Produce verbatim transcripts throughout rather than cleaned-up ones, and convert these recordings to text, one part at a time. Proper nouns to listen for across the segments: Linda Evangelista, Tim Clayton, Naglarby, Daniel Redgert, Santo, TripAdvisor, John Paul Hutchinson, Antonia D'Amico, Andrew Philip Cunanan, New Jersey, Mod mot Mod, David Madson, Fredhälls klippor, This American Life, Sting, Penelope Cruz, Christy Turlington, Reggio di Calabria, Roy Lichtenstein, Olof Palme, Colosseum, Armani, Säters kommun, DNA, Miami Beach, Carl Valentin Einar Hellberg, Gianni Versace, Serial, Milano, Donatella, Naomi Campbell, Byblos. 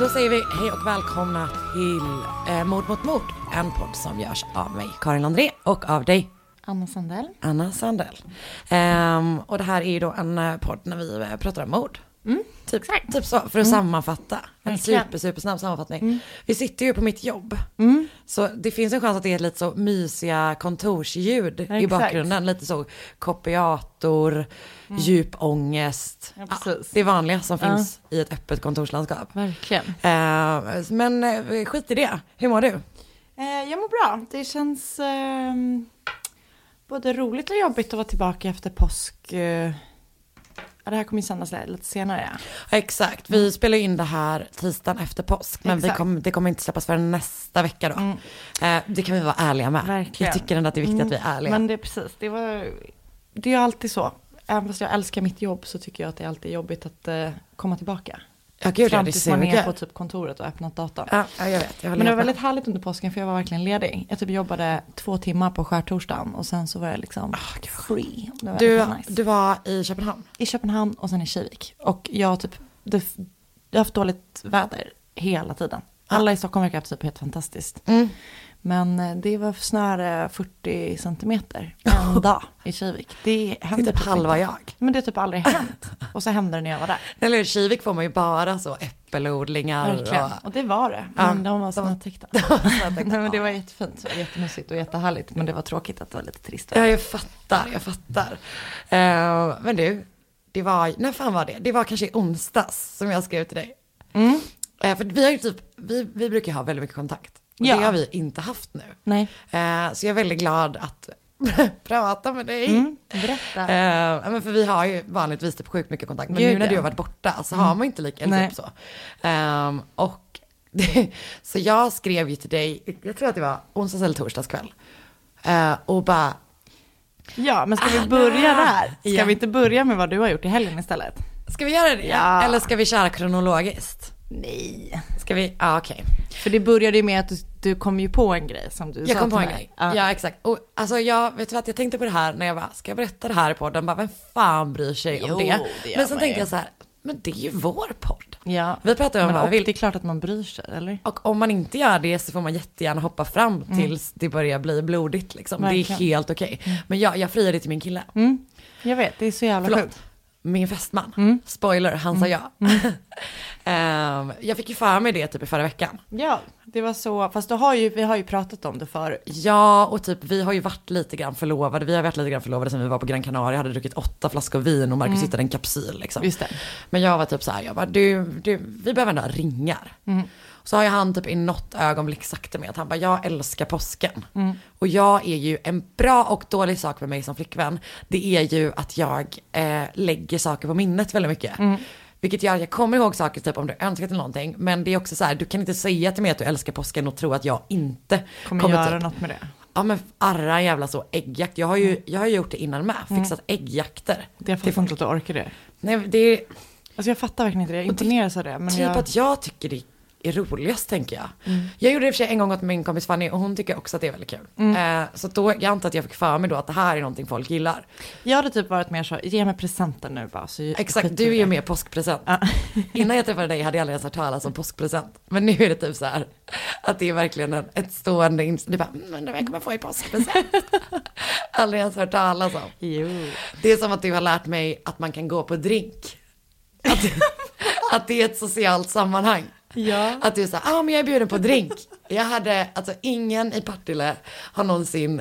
Då säger vi hej och välkomna till eh, Mod mot Mod, en podd som görs av mig, Karin Landré, och av dig, Anna Sandell. Anna Sandell. Um, och det här är ju då en podd när vi pratar om mord. Mm, typ, typ så, för att mm. sammanfatta. En super, super snabb sammanfattning. Mm. Vi sitter ju på mitt jobb. Mm. Så det finns en chans att det är lite så mysiga kontorsljud ja, i bakgrunden. Lite så kopiator, mm. djup ångest. Ja, ja, det är vanliga som ja. finns i ett öppet kontorslandskap. Verkligen. Uh, men skit i det. Hur mår du? Uh, jag mår bra. Det känns uh, både roligt och jobbigt att vara tillbaka efter påsk. Uh, Det här kommer ju sändas lite senare. Ja, exakt, vi spelar in det här tisdagen efter påsk. Men vi kom, det kommer inte släppas förrän nästa vecka då. Mm. eh, Det kan vi vara ärliga med. Verkligen. Jag tycker ändå att det är viktigt mm. att vi är ärliga. Men det är precis, det, var, det är ju alltid så. Även fast jag älskar mitt jobb så tycker jag att det är alltid jobbigt att eh, komma tillbaka. Ja, gud, fram tills man är på typ kontoret och öppnat datorn. Ja, ja, jag vet. Jag Men det var väldigt härligt under påsken för jag var verkligen ledig. Jag typ jobbade två timmar på skärtorsdagen och sen så var jag liksom oh, free. Det var du, nice. Du var i Köpenhamn? I Köpenhamn och sen i Kivik. Och jag typ, det, jag har haft dåligt väder hela tiden. Alla i Stockholm verkar typ helt fantastiskt. Mm. Men det var snarare fyrtio centimeter en dag i Kivik. Det, det är typ, typ halva jag. Men det är typ aldrig hänt. Och så hände det när jag var där. Eller i Kivik får man ju bara så äppelodlingar. Verkligen. Och, och det var det. Men ja, de var snötäckta. De var Nej, men det var jättefint. Det var jättemysigt och jättehärligt. Men det var tråkigt att det var lite trist. Ja, jag fattar. Jag fattar. Uh, men du, det var, när fan var det? Det var kanske i onsdags som jag skrev till dig. Mm. Uh, för vi har ju typ, vi, vi brukar ju ha väldigt mycket kontakt. Ja. Det har vi inte haft nu. Nej. Eh, så jag är väldigt glad att prata med dig. Mm, berätta. Eh, men för vi har ju vanligtvis typ sjukt mycket kontakt. Men Gud, nu när ja. du har varit borta så har man inte lika mm. typ så. Eh, och det, så jag skrev ju till dig, jag tror att det var onsdags eller torsdagskväll. Eh, och bara... Ja, men ska Anna! vi börja där? Ska ja. vi inte börja med vad du har gjort i helgen istället? Ska vi göra det? Ja. Eller ska vi köra kronologiskt? Nej. Ska vi? Ja, okej. Okay. För det började ju med att du, du kom ju på en grej som du jag sa. Jag kom på en mig. grej. Ja, ja exakt. Och, alltså jag vet vad jag tänkte på det här när jag bara, ska jag berätta det här i podden? Bara, vem fan bryr sig jo, om det? det men sen tänkte ju. jag så här, men det är ju vår podd. Ja. Vi pratar ju om men, vad vi vill. Det är klart att man bryr sig, eller? Och om man inte gör det så får man jättegärna hoppa fram tills mm. det börjar bli blodigt liksom. Verkligen. Det är helt okej. Okay. Men jag, jag friade till min kille. Mm. Jag vet, det är så jävla sjukt. Min fästman. Mm. Spoiler, han sa ja. Mm. Mm. um, jag fick ju för mig det typ i förra veckan. Ja, det var så. Fast då har ju, vi har ju pratat om det förut. Ja, och typ vi har ju varit lite grann förlovade. Vi har varit lite grann förlovade sen vi var på Gran Canaria. Jag hade druckit åtta flaskor vin och Marcus mm. hittade en kapsyl. Liksom. Just det. Men jag var typ så här, jag bara, du, du, vi behöver ändå ha ringar. Mm. Så har jag han typ i något ögonblick sagt det med att han bara, jag älskar påsken. Mm. Och jag är ju, en bra och dålig sak med mig som flickvän, det är ju att jag eh, lägger saker på minnet väldigt mycket. Mm. Vilket gör att jag kommer ihåg saker typ om du önskar till någonting. Men det är också så här, du kan inte säga till mig att du älskar påsken och tro att jag inte kommer, kommer göra typ, något med det. Ja men arra jävla så äggjakt. Jag har ju, jag har ju gjort det innan med, fixat mm. äggjakter. Det är för att inte orkar det. Nej, det är... Alltså jag fattar verkligen inte det, jag imponeras av det. Men typ jag... att jag tycker det är roligast, tänker jag. Mm. Jag gjorde det för sig en gång åt min kompis Fanny och hon tycker också att det är väldigt kul. Mm. Eh, så då, jag antar att jag fick för mig då att det här är någonting folk gillar. Jag hade typ varit mer så, ge mig presenter nu bara. Så exakt, du är ju mer påskpresent. Ah. Innan jag träffade dig hade jag aldrig ens hört talas om påskpresent. Men nu är det typ så här, att det är verkligen en, ett stående inställning. Du bara, men jag kommer få i påskpresent. Aldrig ens hört talas om. Jo. Det är som att du har lärt mig att man kan gå på drink. Att, att det är ett socialt sammanhang. Ja. Att du sa, ah, men jag är bjuden på drink. Jag hade, alltså ingen i Partille har någonsin,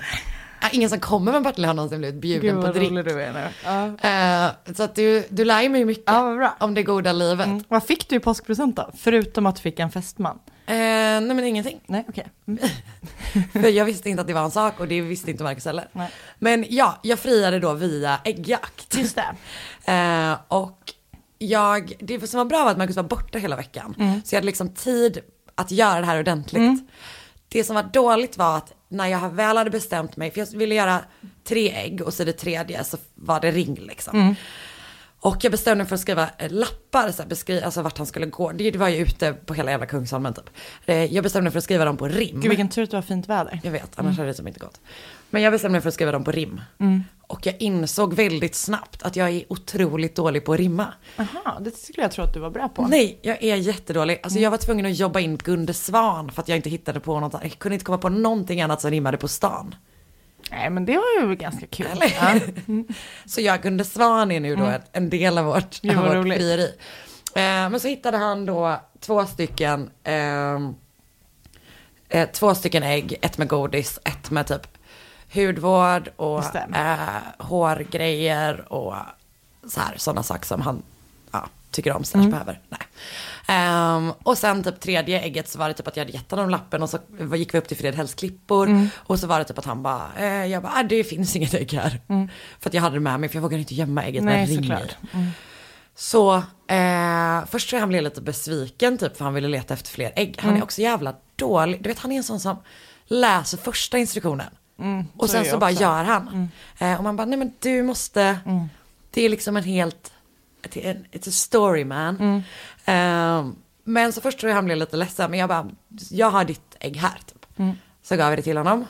ingen som kommer med Partille har någonsin blivit bjuden Gud, på drink. Gud vad rolig du är nu. Ja. Uh, så att du, du lär mig mycket ja, om det goda livet. Mm. Vad fick du i påskpresent då? Förutom att du fick en fästman. Uh, nej men ingenting. Nej, okej. Okay. Mm. För jag visste inte att det var en sak och det visste inte Marcus heller. Nej. Men ja, jag friade då via äggjakt. Just det. Uh, och... Jag, det som var bra var att Marcus var borta hela veckan. Mm. Så jag hade liksom tid att göra det här ordentligt. Mm. Det som var dåligt var att när jag väl hade bestämt mig, för jag ville göra tre ägg och så det tredje så var det ring liksom. Mm. Och jag bestämde mig för att skriva lappar så här, beskri- alltså vart han skulle gå. Det var ju ute på hela jävla Kungsholmen typ. Jag bestämde mig för att skriva dem på rim. Gud, vilken tur att det var fint väder. Jag vet, annars mm. hade det som inte gått. Men jag bestämde mig för att skriva dem på rim. Mm. Och jag insåg väldigt snabbt att jag är otroligt dålig på att rimma. Aha, det skulle jag tro att du var bra på. Nej, jag är jättedålig. Alltså mm. jag var tvungen att jobba in Gunde Svan för att jag inte hittade på något. Jag kunde inte komma på någonting annat som rimmade på stan. Nej, men det var ju ganska kul. Ja. Mm. Så jag Gunde Svan är nu då mm. en del av vårt, av vårt frieri. Eh, men så hittade han då två stycken eh, eh, två stycken ägg, ett med godis, ett med typ hudvård och eh, hårgrejer och så här, sådana saker som han ja, tycker om slash mm. behöver. Nej. Um, och sen typ tredje ägget så var det typ att jag hade gett honom lappen och så gick vi upp till Fredhälls klippor mm. och så var det typ att han bara eh, jag bara, ah, det finns inget ägg här mm. för att jag hade det med mig för jag vågade inte gömma ägget. Nej, när jag ringer mm. så eh, först tror jag han blev lite besviken typ för han ville leta efter fler ägg. Han mm. är också jävla dålig, du vet, han är en sån som läser första instruktionen mm, och sen så också bara gör han mm. eh, och man bara, nej men du måste mm. det är liksom en helt it's a story man mm. um, men så först tror jag han blev lite ledsen men jag bara, jag har ditt ägg här typ. Mm. Så gav jag det till honom,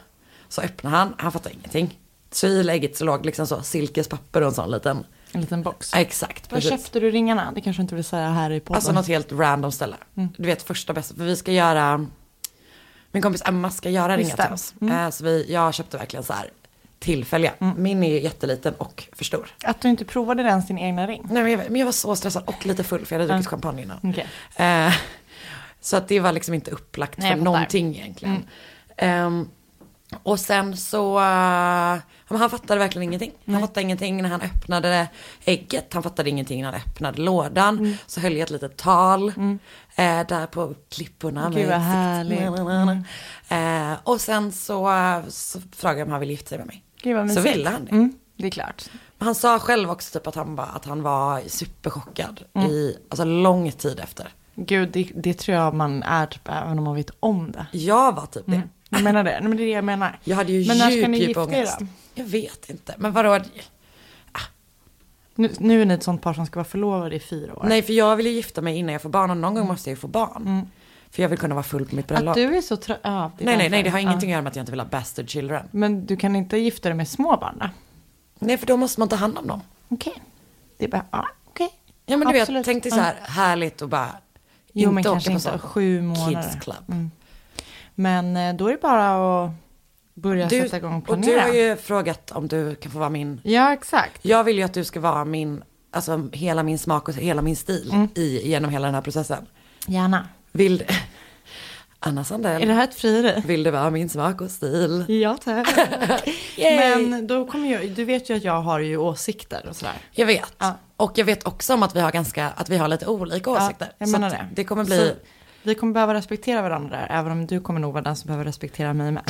så öppnade han, han fattade ingenting, så i lägget så låg liksom så silkespapper och en sån liten en liten box. Exakt. Var köpte du ringarna? Det kanske inte vill säga här i podden. Alltså något helt random ställe mm. du vet, första bästa, för vi ska göra, min kompis Emma ska göra ringar till oss mm. uh, så vi, jag köpte verkligen så här tillfälliga. Mm. Min är jätteliten och för stor. Att du inte provade ens din egna ring? Nej, men jag, men jag var så stressad och lite full för jag hade druckit mm. champagne innan. Okay. Eh, så att det var liksom inte upplagt. Nej, för någonting där egentligen. Mm. Eh, och sen så... Uh, han fattade verkligen ingenting. Han Nej. fattade ingenting när han öppnade ägget. Han fattade ingenting när han öppnade lådan. Mm. Så höll jag ett litet tal mm. eh, där på klipporna. Gud vad härligt. Mm. Eh, och sen så, så frågade jag om han ville gifta sig med mig. Så ville han det. Mm, det är klart. Men han sa själv också typ att han, ba, att han var superchockad mm. i alltså, lång tid efter. Gud, det, det tror jag man är typ, även om man vet om det. Jag var typ mm. det. Jag menar det. Nej, men det är det jag menar. Jag hade ju men när djup, ska ni gifta er då? Jag vet inte. Men vadå? Ah. Nu, nu är ni ett sånt par som ska vara förlovade i fyra år. Nej, för jag vill ju gifta mig innan jag får barn. Och någon mm. gång måste jag ju få barn. Mm. För jag vill kunna vara full på mitt bröllop. Att du är så trött. Ja, nej, nej, nej, det har ingenting ja. att göra med att jag inte vill ha bastard children. Men du kan inte gifta dig med små barn då? Nej, för då måste man ta hand om dem. Okej. Okay. Det är bara, ja, okej. Okay. Ja, men absolut. Du vet, tänk dig så här, härligt och bara... Jo, men kanske inte så sju månader. Kids club. Mm. Men då är det bara att börja du, sätta igång och planera. Och du har ju frågat om du kan få vara min... Ja, exakt. Jag vill ju att du ska vara min... Alltså hela min smak och hela min stil mm. i, genom hela den här processen. Gärna. Vill Anna Sandell. Är det här ett frieri? Vill det vara min smak och stil? Ja, tack. Men då kommer jag, du vet ju att jag har ju åsikter och sådär. Jag vet. Ja. Och jag vet också om att vi har ganska att vi har lite olika åsikter. Ja, jag menar det. Det kommer bli så, vi kommer behöva respektera varandra även om du kommer nog vara den som behöver respektera mig med.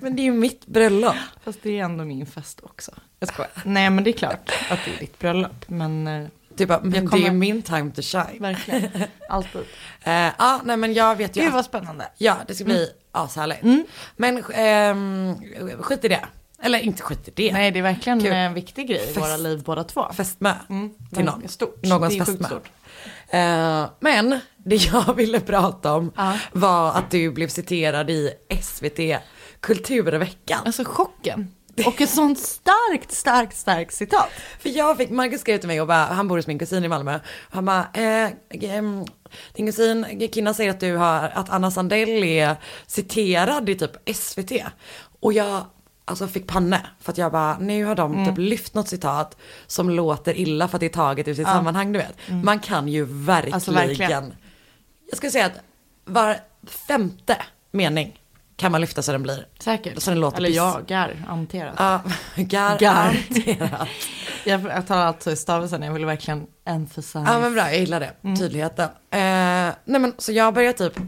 Men det är ju mitt bröllop. Fast det är ändå min fest också. Jag skojar. Nej, men det är klart att det är ditt bröllop, men typ, men kommer... det är min time to shine. Verkligen, alltid. uh, ah, nej, men jag vet ju det att... var spännande. Ja, det ska bli mm. ashärligt mm. Men um, skit i det. Eller inte skit i det. Nej, det är verkligen kul. En viktig grej i fest... våra liv båda två. Festmö mm. till någon. Någons festmö. uh, Men det jag ville prata om uh. var att du blev citerad i S V T Kulturveckan. Alltså chocken. Och ett sånt starkt, starkt, starkt citat. För jag fick, Marcus skrev till mig och bara, han bor hos min kusin i Malmö. Han bara, eh, din kusin Kinna säger att du har, att Anna Sandell är citerad i typ S V T. Och jag alltså fick panne. För att jag bara, nu har de mm. typ lyft något citat som låter illa för att det är taget i sitt ja. sammanhang, du vet. Mm. Man kan ju verkligen, alltså, verkligen. Jag skulle säga att var femte mening kan man lyfta så den blir... Säkert. Så den låter. Eller ja, gar, anterat. Uh, gar, gar, anterat. jag, jag tar allt så i stavelsen, jag vill verkligen emphasize. Ja, men bra, jag gillar det. Mm. Tydligheten. Uh, nej, men så jag började typ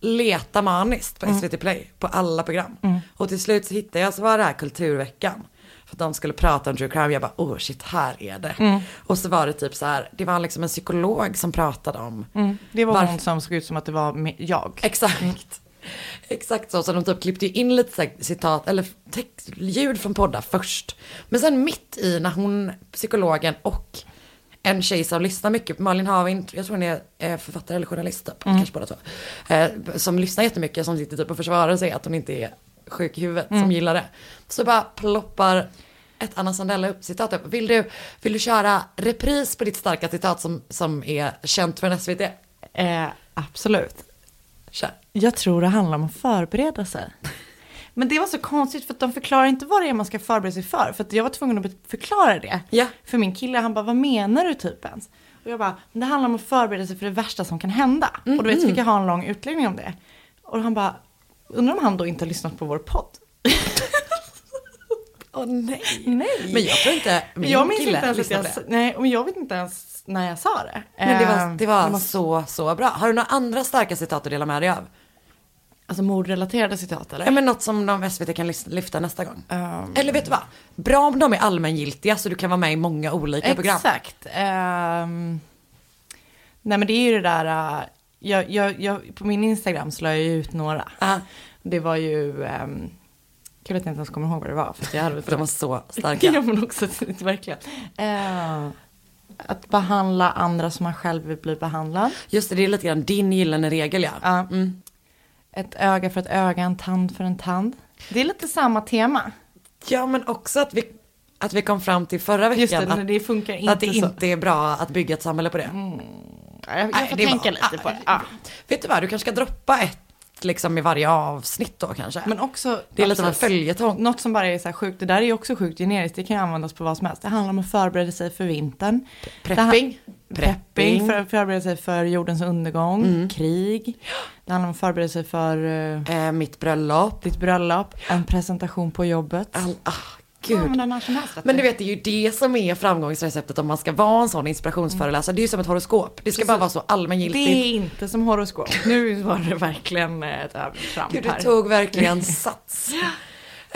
leta maniskt på S V T mm. Play, på alla program. Mm. Och till slut så hittade jag, så var det här Kulturveckan. För att de skulle prata om Drew Kram, jag bara, oh shit, här är det. Mm. Och så var det typ så här, det var liksom en psykolog som pratade om... Mm. Det var varför... hon som såg ut som att det var jag. Exakt. Mm. Exakt så, så de typ klippte ju in lite citat eller text, ljud från poddar först. Men sen mitt i när hon, psykologen och en tjej som lyssnar mycket på Malin Havind, jag tror hon är författare eller journalist typ, mm. kanske båda två, eh, som lyssnar jättemycket, som sitter typ och försvarar sig att hon inte är sjuk i huvudet, mm. som gillar det. Så bara ploppar ett Anna Sandell upp citat upp. Vill du, vill du köra repris på ditt starka citat som, som är känt för en S V T? Eh, absolut. Kör. Jag tror det handlar om att förbereda sig. Men det var så konstigt för att de förklarar inte vad det är man ska förbereda sig för. För att jag var tvungen att förklara det. Yeah. För min kille, han bara, vad menar du typ ens? Och jag bara, det handlar om att förbereda sig för det värsta som kan hända. Mm-hmm. Och du vet, fick jag ha en lång utläggning om det. Och han bara, undrar om han då inte har lyssnat på vår podd? Åh oh, nej. nej. Men jag tror inte min jag minns kille inte ens lyssnade jag, på det. Nej, men jag vet inte ens när jag sa det. Men det var, det var måste... så, så bra. Har du några andra starka citat att dela med dig av? Alltså mordrelaterade citat eller? Ja, men något som de S V T kan lyfta nästa gång. Um, eller vet du vad? Bra om de är allmängiltiga så du kan vara med i många olika exakt. program. Exakt. Um, nej men det är ju det där... Uh, jag, jag, jag, på min Instagram så la jag ut några. Uh-huh. Det var ju... Um, kul att jag inte ens kommer ihåg vad det var. För jag hade för de var så starka. Ja men också, verkligen. Uh, att behandla andra som man själv vill bli behandlad. Just det, det är lite grann din gillande regel ja. Ja. Uh. Mm. Ett öga för ett öga, en tand för en tand. Det är lite samma tema. Ja, men också att vi, att vi kom fram till förra veckan. Just det, att det funkar inte så. Att det så. inte är bra att bygga ett samhälle på det. Mm. Jag, jag får äh, tänka var, lite på äh, det. Ja. Vet du vad, du kanske ska droppa ett liksom i varje avsnitt då kanske. Men också... Det är lite av en följetong. Något som bara är så här sjukt. Det där är ju också sjukt generiskt. Det kan ju användas på vad som helst. Det handlar om att förbereda sig för vintern. Prepping. Prepping, för att förbereda sig för jordens undergång, mm. krig. Det handlar om att förbereda sig för... Uh, eh, mitt bröllop. Ditt bröllop, en presentation på jobbet. All, ah, gud. Ja, men, här, men du vet, det är ju det som är framgångsreceptet om man ska vara en sån inspirationsföreläsare. Mm. Det är ju som ett horoskop. Det ska Precis. bara vara så allmängiltigt. Det är inte som horoskop. Nu var det verkligen ett övertramp här. Gud, det tog verkligen sats.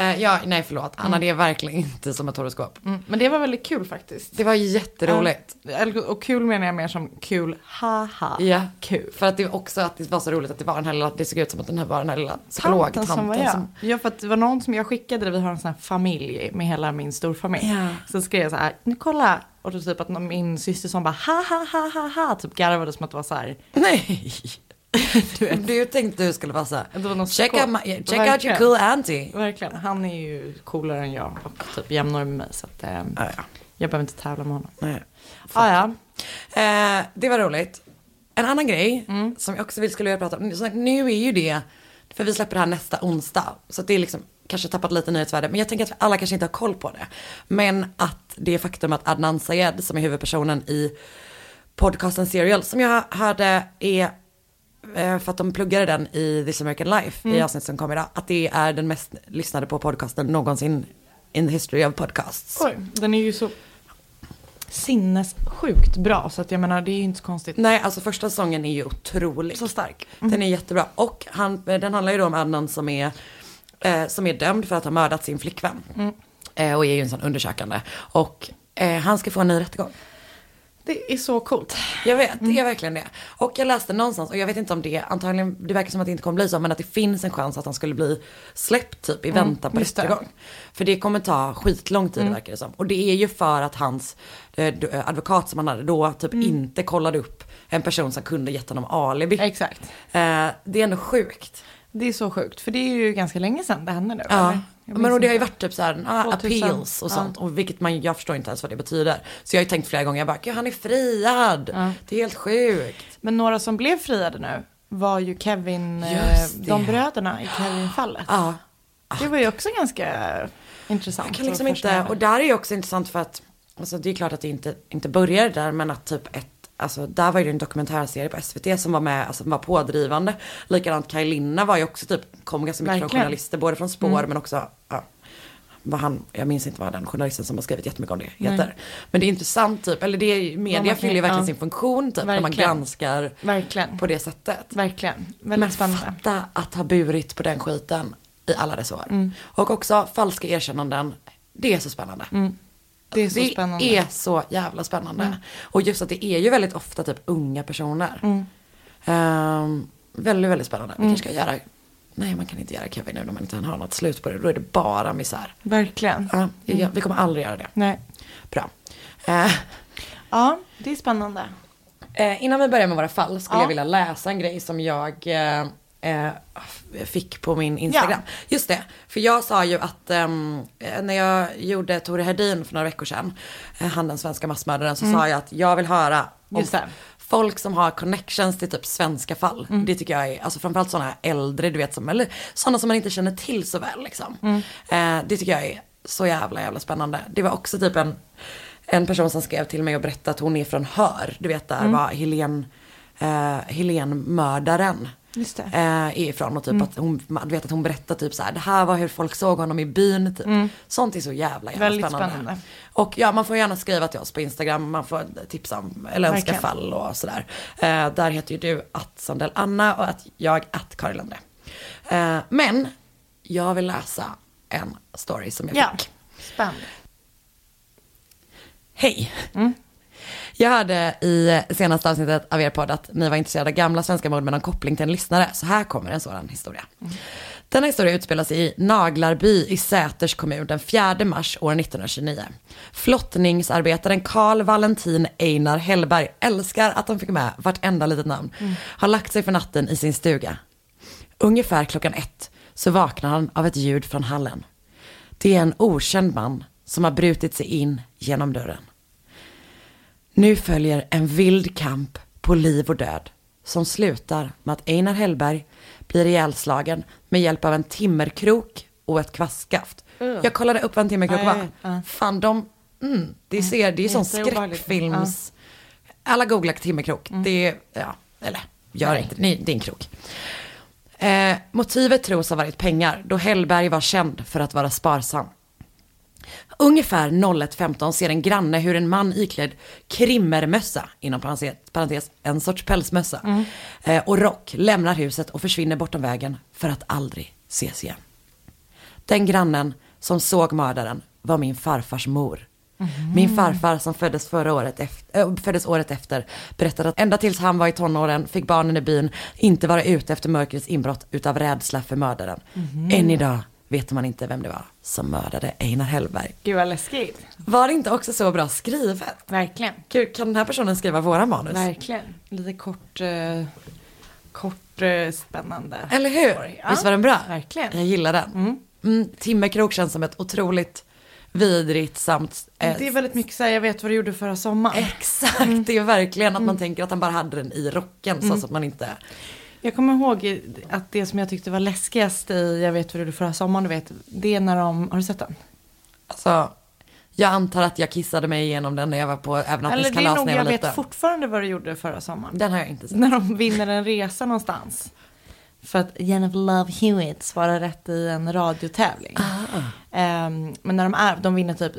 Uh, ja, nej förlåt, Anna, mm. det är verkligen inte som ett horoskop. Mm. Men det var väldigt kul faktiskt. Det var jätteroligt. Uh, och kul menar jag mer som kul, haha, yeah. kul. För att det också att det var så roligt att det var den här lilla, det såg ut som att den här var den här lilla tanten som var jag. Som... Ja, för att det var någon som jag skickade, där vi har en sån här familj med hela min storfamilj. Yeah. Så skrev jag så här, nu kolla. Och då typ att min syster som bara, ha ha ha ha ha, typ garvade som att det var så här. Nej! Du, du tänkte du skulle vara så här, check, cool. my, check out your cool auntie. Verkligen, han är ju coolare än jag och typ jämnare med mig. Så att, eh, ah, ja. jag behöver inte tävla med honom. Nej, ah, ja. eh, Det var roligt. En annan grej mm. som jag också vill skulle jag prata om. Nu är ju det, för vi släpper det här nästa onsdag. Så det är liksom kanske tappat lite nyhetsvärde. Men jag tänker att alla kanske inte har koll på det. Men att det faktum att Adnan Syed, som är huvudpersonen i podcasten Serial, som jag hörde är... för att de pluggade den i This American Life mm. i avsnitt som kom idag, att det är den mest lyssnade på podcasten någonsin in the history of podcasts. Oj, den är ju så sinnessjukt bra, så att jag menar, det är ju inte så konstigt. Nej, alltså första säsongen är ju otrolig. Så stark. Mm. Den är jättebra. Och han, den handlar ju då om Adnan som är, eh, som är dömd för att ha mördat sin flickvän. Mm. Eh, och är ju en sån undersökande. Och eh, han ska få en ny rättegång. Det är så coolt. Jag vet, det är verkligen det. Och jag läste någonstans, och jag vet inte om det, antagligen, det verkar som att det inte kommer bli så, men att det finns en chans att han skulle bli släppt typ i mm, väntan på rättegång. För det kommer ta skitlång tid, mm. verkar det som. Och det är ju för att hans eh, advokat som han hade då typ mm. inte kollade upp en person som kunde gett honom alibi. Exakt. Eh, det är ändå sjukt. Det är så sjukt, för det är ju ganska länge sedan det hände nu. Ja. Eller? Men och det har ju varit typ så här, ah, appeals och sånt, ja. Och vilket man, jag förstår inte ens vad det betyder. Så jag har ju tänkt flera gånger, jag bara, ja, han är friad, ja. Det är helt sjukt. Men några som blev friade nu var ju Kevin, de bröderna i Kevin-fallet, ja. Det var ju också ganska intressant. Jag kan liksom inte, och där är ju också intressant för att alltså, det är klart att det inte, inte börjar där, men att typ ett alltså, där var ju en dokumentärserie på S V T som var med, alltså, var pådrivande. Likadant Kaj Linna var ju också typ, kom ganska mycket från journalister, både från spår mm. men också ja, vad han, jag minns inte vad den journalisten som har skrivit jättemycket om det heter. Nej. Men det är intressant typ, eller det är, media ja, fyller ju verkligen ja. sin funktion typ, verkligen. När man granskar verkligen. På det sättet. Verkligen, väldigt spännande. Men fatta att ha burit på den skiten i alla dess år. Mm. Och också falska erkännanden, det är så spännande. Mm. Det är så, det spännande. Är så jävla spännande. Mm. Och just att det är ju väldigt ofta typ unga personer. Mm. Um, väldigt, väldigt spännande. Mm. Vi kanske ska göra... Nej, man kan inte göra Kevin nu när man inte har något slut på det. Då är det bara misär. Verkligen. Uh, mm. Vi kommer aldrig göra det. Nej. Bra. Uh, Ja, det är spännande. Eh, innan vi börjar med våra fall skulle ja. jag vilja läsa en grej som jag eh, fick på min Instagram. Ja. Just det, för jag sa ju att eh, när jag gjorde Tore Hedin för några veckor sedan, eh, han den svenska massmördaren, så mm. sa jag att jag vill höra om folk som har connections till typ svenska fall. Mm. Det tycker jag är, alltså framförallt sådana här äldre, du vet, som, eller sådana som man inte känner till så väl liksom. Mm. Eh, det tycker jag är så jävla jävla spännande. Det var också typ en en person som skrev till mig och berättade att hon är från Hör. Du vet där mm. var Helene, eh, Helene-mördaren. Just det. Eh, är ifrån och typ mm. att hon, du vet att hon berättar typ så här, det här var hur folk såg honom i byn typ. Mm. Sånt är så jävla jävla väldigt spännande. spännande. Och ja, man får gärna skriva till oss på Instagram, man får tipsa om eller önska Verkligen. fall och sådär. Eh, där heter ju du att Sandell Anna och att jag att Karin Landré. Eh, men jag vill läsa en story som jag ja. fick. Spännande. Hej. Mm. Jag hörde i senaste avsnittet av er podd att ni var intresserade av gamla svenska mord med en koppling till en lyssnare. Så här kommer en sådan historia. Mm. Denna historia utspelas i Naglarby i Säters kommun den fjärde mars år nittonhundratjugonio. Flottningsarbetaren Carl Valentin Einar Hellberg, älskar att de fick med vartenda litet namn, mm. har lagt sig för natten i sin stuga. Ungefär klockan ett så vaknar han av ett ljud från hallen. Det är en okänd man som har brutit sig in genom dörren. Nu följer en vild kamp på liv och död som slutar med att Einar Hellberg blir ihjälslagen med hjälp av en timmerkrok och ett kvastskaft. Mm. Jag kollade upp en timmerkrok och bara, mm. fan de, mm, det, ser, det är ju sån skräckfilms... Mm. Alla googlar timmerkrok, mm. det är, ja, eller gör Nej. inte, det är en krok. Eh, motivet tros ha varit pengar, då Hellberg var känd för att vara sparsam. Ungefär noll ett femton ser en granne hur en man iklädd krimmermössa, inom parentes en sorts pälsmössa, mm. och rock lämnar huset och försvinner bortom vägen för att aldrig ses igen. Den grannen som såg mördaren var min farfars mor. Mm. Min farfar, som föddes, förra året efter, äh, föddes året efter, berättade att ända tills han var i tonåren fick barnen i byn inte vara ute efter mörkrets inbrott utav rädsla för mördaren. Mm. Än idag vet man inte vem det var som mördade Einar Hellberg. Gud vad läskigt. Var det inte också så bra skrivet? Verkligen. Gud, kan den här personen skriva våra manus? Verkligen. Lite kort, eh, kort eh, spännande. Eller hur? Ja. Visst var den bra? Verkligen. Jag gillar den. Mm. Mm, timmerkrok känns som ett otroligt vidrigt samt... Eh, det är väldigt mycket så här, jag vet vad du gjorde förra sommaren. Exakt, mm. det är verkligen att mm. man tänker att han bara hade den i rocken mm. så att man inte... Jag kommer ihåg att det som jag tyckte var läskigast i Jag vet vad du förra sommaren, du vet, det är när de... Har du sett den? Alltså, jag antar att jag kissade mig igenom den när jag var på övernattningskalas när jag var liten. Eller det är nog, jag vet fortfarande vad du gjorde förra sommaren. Den har jag inte sett. När de vinner en resa någonstans. För att Jennifer Love Hewitt svarar rätt i en radiotävling. Ah. Um, men när de är... De vinner typ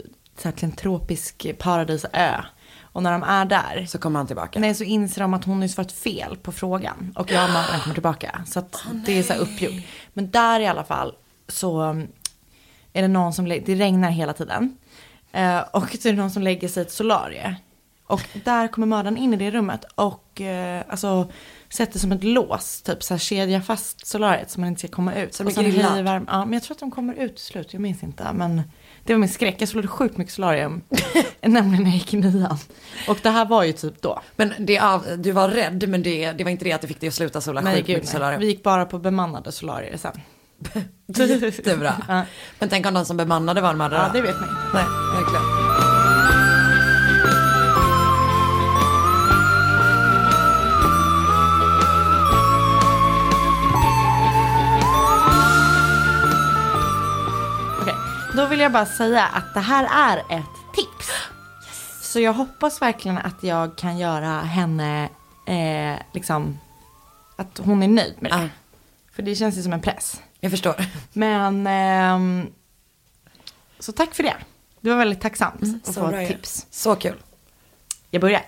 en tropisk paradisö. Och när de är där... Så kommer han tillbaka. Nej, så inser de att hon har svarat fel på frågan. Och jag och mannen kommer tillbaka. Så att oh, det är så här uppgjort. Men där i alla fall så är det någon som... Det regnar hela tiden. Eh, och så är det någon som lägger sig ett solarie. Och där kommer mördaren in i det rummet. Och eh, alltså sätter som ett lås. Typ så här kedja fast solariet så man inte ska komma ut. Så och sen hivar... Ja, men jag tror att de kommer ut till slut. Jag minns inte, men... Det var min skräck. Jag sålade sjukt mycket solarium. Nämligen när jag gick i nian. Och det här var ju typ då. Men det, du var rädd, men det, det var inte det att du fick dig att sluta sola nej, sjukt gud, mycket solarium. Vi gick bara på bemannade solarier sen. Jättebra. Ja. Men tänk om de som bemannade var en mördare. Ja, det vet man inte. Nej, verkligen. Då vill jag bara säga att det här är ett tips. Yes. Så jag hoppas verkligen att jag kan göra henne eh, liksom att hon är nöjd med det. Ah. För det känns ju som en press. Jag förstår. Men eh, så tack för det. Det var väldigt tacksamt mm, att få ett tips. Så kul. Jag börjar.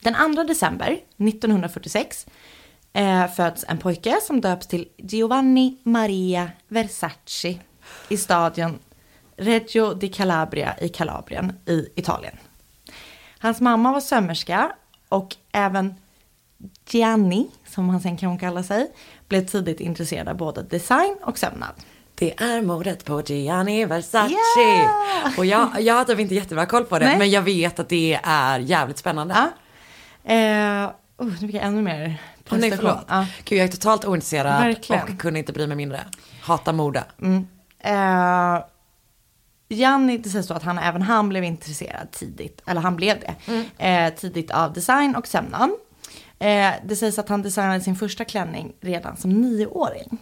Den andra december nittonhundrafyrtiosex eh, föds en pojke som döps till Gianni Maria Versace i stadion Reggio di Calabria i Kalabrien i Italien. Hans mamma var sömmerska och även Gianni, som han sen kan kalla sig, blev tidigt intresserad av både design och sömnad. Det är mordet på Gianni Versace. Yeah! Och jag, jag har typ inte jättebra koll på det. Nej. Men jag vet att det är jävligt spännande. Ja. Eh, oh, nu fick jag ännu mer. Oh, nej, förlåt. Ja. Gud, jag är totalt ointresserad. Verkligen. Och kunde inte bry mig mindre. Hata mode. Mm. Eh, Gianni, det sägs då att han, även han blev intresserad tidigt. Eller han blev det. Mm. Eh, tidigt av design och sömnan. Eh, det sägs att han designade sin första klänning redan som nioåring.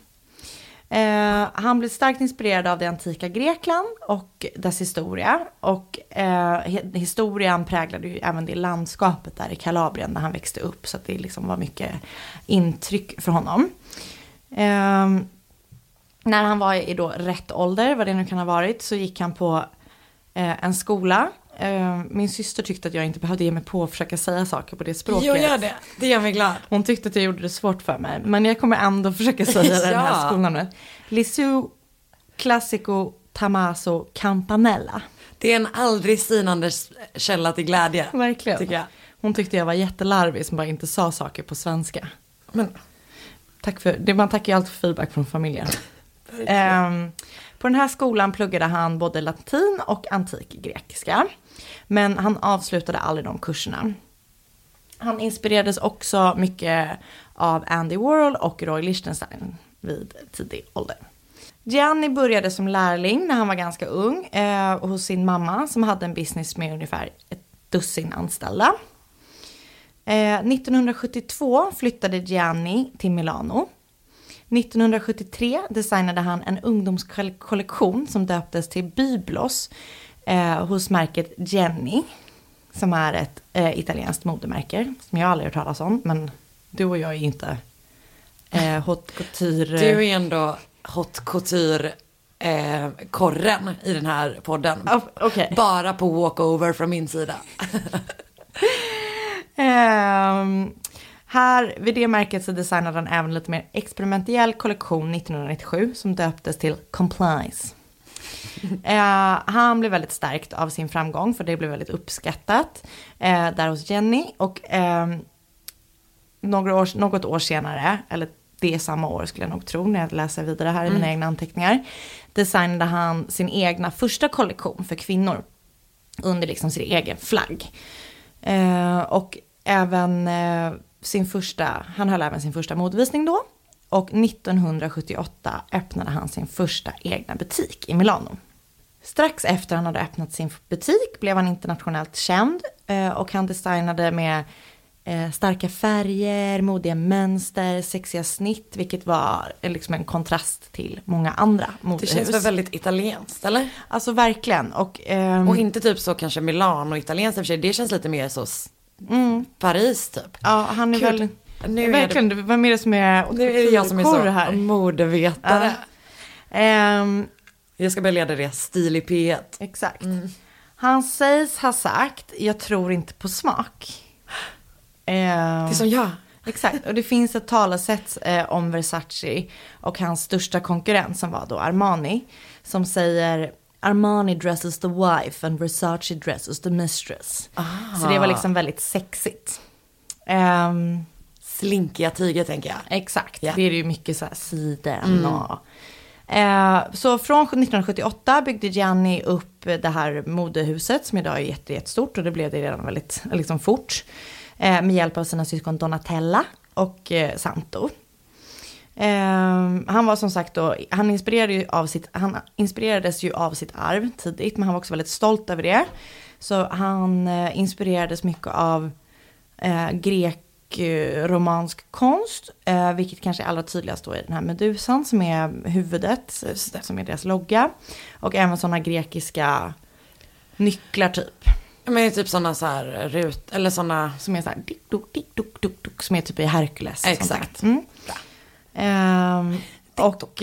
Eh, han blev starkt inspirerad av det antika Grekland och dess historia. Och eh, historien präglade ju även det landskapet där i Kalabrien där han växte upp. Så att det liksom var mycket intryck för honom. Eh, när han var i då rätt ålder, vad det nu kan ha varit, så gick han på eh, en skola. Eh, min syster tyckte att jag inte behövde ge mig på att försöka säga saker på det språket. Jo, gör det. Det gör mig glad. Hon tyckte att jag gjorde det svårt för mig. Men jag kommer ändå försöka säga ja. Den här skolan. Liceo Classico Tommaso Campanella. Det är en aldrig sinande källa till glädje. Verkligen. Tycker jag. Hon tyckte jag var jättelarvig som bara inte sa saker på svenska. Men tack för, man tackar ju alltid för feedback från familjen. Um, på den här skolan pluggade han både latin och antik grekiska, men han avslutade aldrig de kurserna. Han inspirerades också mycket av Andy Warhol och Roy Lichtenstein vid tidig ålder. Gianni började som lärling när han var ganska ung eh, hos sin mamma som hade en business med ungefär ett dussin anställda. Eh, nittonhundrasjuttiotvå flyttade Gianni till Milano. nittonhundrasjuttiotre designade han en ungdomskollektion som döptes till Byblos eh, hos märket Jenny, som är ett eh, italienskt modemärke som jag aldrig hört talas om, men du och jag är inte eh, haute couture. Du är ändå haute couture eh, korren i den här podden. Oh, okay. Bara på walkover från min sida. Ehm... Här vid det märket så designade han även lite mer experimentell kollektion nittonhundranittiosju som döptes till Compliance. eh, han blev väldigt stärkt av sin framgång för det blev väldigt uppskattat eh, där hos Jenny. Och eh, några år, något år senare, eller det samma år skulle jag nog tro när jag läser vidare här i mm. mina egna anteckningar, designade han sin egna första kollektion för kvinnor under liksom sin egen flagg. Eh, och även... Eh, Sin första, han höll även sin första modevisning då. Och nittonhundrasjuttioåtta öppnade han sin första egna butik i Milano. Strax efter han hade öppnat sin butik blev han internationellt känd. Och han designade med starka färger, modiga mönster, sexiga snitt. Vilket var liksom en kontrast till många andra modehus. Det känns väl väldigt italienskt, eller? Alltså verkligen. Och, um... och inte typ så kanske Milano och italienskt. Det känns lite mer så... Mm. Paris typ. Ja, han är Kul. väl nu är verkligen det... vem är det som är nu är det jag som är så här modevetare. Ja. Um, jag ska börja leda det stil i P ett. Exakt. Mm. Han sägs ha sagt jag tror inte på smak. Um, det är som jag. Exakt. Och det finns ett talesätt eh, om Versace och hans största konkurrent som var då Armani som säger Armani dresses the wife and Versace dresses the mistress. Aha. Så det var liksom väldigt sexigt. Um, Slinkiga tyger tänker jag. Exakt, yeah. Det är ju mycket så här siden. Mm. Och, uh, så från nittonhundrasjuttioåtta byggde Gianni upp det här modehuset som idag är jätte, jättestort och det blev det redan väldigt liksom, fort. Uh, med hjälp av sina syskon Donatella och uh, Santo. Um, han var som sagt då, han, inspirerade ju av sitt, han inspirerades ju av sitt arv tidigt, men han var också väldigt stolt över det. Så han uh, inspirerades mycket av uh, grek-romansk uh, konst, uh, vilket kanske är allra tydligast då i den här medusan som är huvudet, som är deras logga. Och även sådana grekiska nycklar typ. Men typ sådana så här rut, eller sådana som är så här dick, duck, dick, duck, duck, duck, som är typ i Herkules. Exakt. Um, och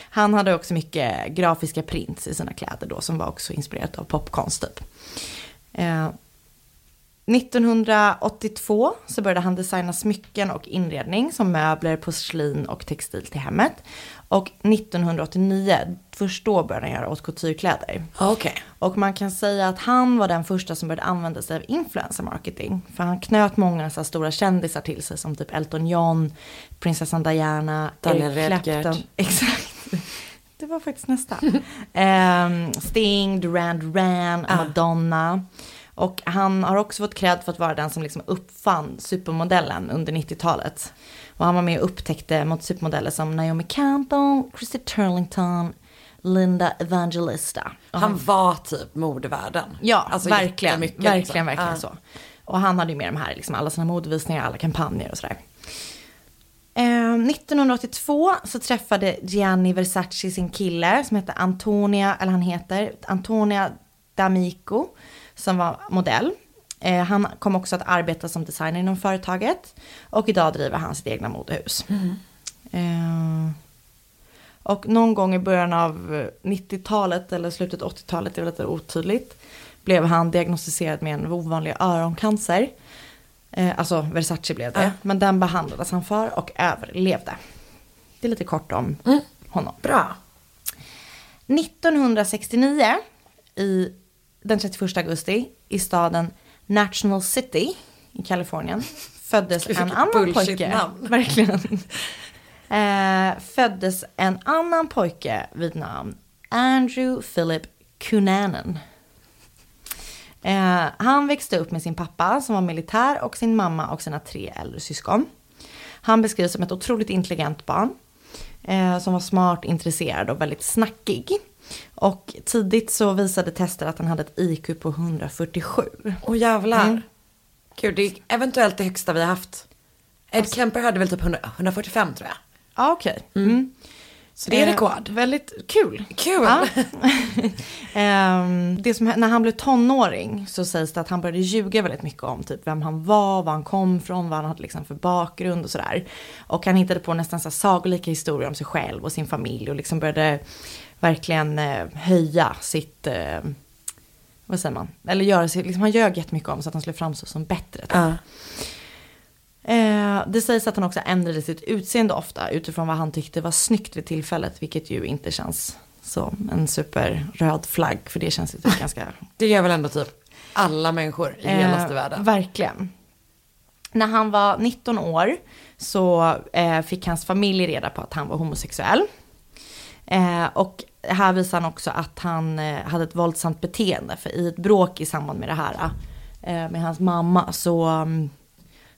han hade också mycket grafiska prints i sina kläder då som var också inspirerat av popkonst typ. uh, nittonhundraåttiotvå så började han designa smycken och inredning som möbler, porslin och textil till hemmet. Och nittonhundraåttionio, först då började han göra haute couture-kläder. Okay. Och man kan säga att han var den första som började använda sig av influencer-marketing. För han knöt många så stora kändisar till sig som typ Elton John, prinsessan Diana, Daniel Redgert. Exakt. var faktiskt nästa. um, Sting, Duran Duran, ah. Madonna. Och han har också fått cred för att vara den som liksom uppfann supermodellen under nittiotalet. Och han var med och upptäckte mot supermodeller som Naomi Campbell, Christy Turlington, Linda Evangelista. Han, han var typ modevärlden. Ja, alltså verkligen, verkligen, liksom. verkligen ah. så. Och han hade ju med de här, liksom, alla sina modevisningar, alla kampanjer och sådär. nittonhundraåttiotvå så träffade Gianni Versace sin kille som heter Antonia, eller han heter Antonia D'Amico, som var modell. Eh, han kom också att arbeta som designer inom företaget och idag driver han sitt egna modehus. Mm. Eh, och någon gång i början av nittiotalet eller slutet av åttiotalet, det är väl lite otydligt, blev han diagnostiserad med en ovanlig öroncancer. Eh, alltså Versace blev det. Äh. Men den behandlades han för och överlevde. Det är lite kort om mm. honom. Bra. nittonhundrasextionio i den trettioförsta augusti i staden National City i Kalifornien föddes en annan pojke. Verkligen. Eh, föddes en annan pojke vid namn Andrew Philip Cunanan. Eh, han växte upp med sin pappa som var militär och sin mamma och sina tre äldre syskon. Han beskrivs som ett otroligt intelligent barn eh, som var smart, intresserad och väldigt snackig. Och tidigt så visade tester att han hade ett I Q på etthundrafyrtiosju. Åh jävlar. Mm. Gud, det är eventuellt det högsta vi har haft. Ed alltså. Kemper hade väl typ hundra, etthundrafyrtiofem tror jag. Ja, ah, okej. Okay. Mm. Mm. Så det är rekord. Eh, väldigt kul. Kul. Ja. eh, det som, när han blev tonåring så sägs det att han började ljuga väldigt mycket om typ vem han var, var han kom från, vad han hade liksom för bakgrund och sådär. Och han hittade på nästan så här sagolika historier om sig själv och sin familj och liksom började verkligen eh, höja sitt, eh, vad säger man, eller göra sig, liksom, han ljög jättemycket om så att han skulle framstå som bättre. Uh. Eh, det sägs att han också ändrade sitt utseende ofta utifrån vad han tyckte var snyggt vid tillfället, vilket ju inte känns som en superröd flagg, för det känns ju typ ganska... Det gör väl ändå typ alla människor i eh, hela världen. Verkligen. När han var nitton år så eh, fick hans familj reda på att han var homosexuell. Eh, och här visar han också att han eh, hade ett våldsamt beteende. För i ett bråk i samband med det här eh, med hans mamma så um,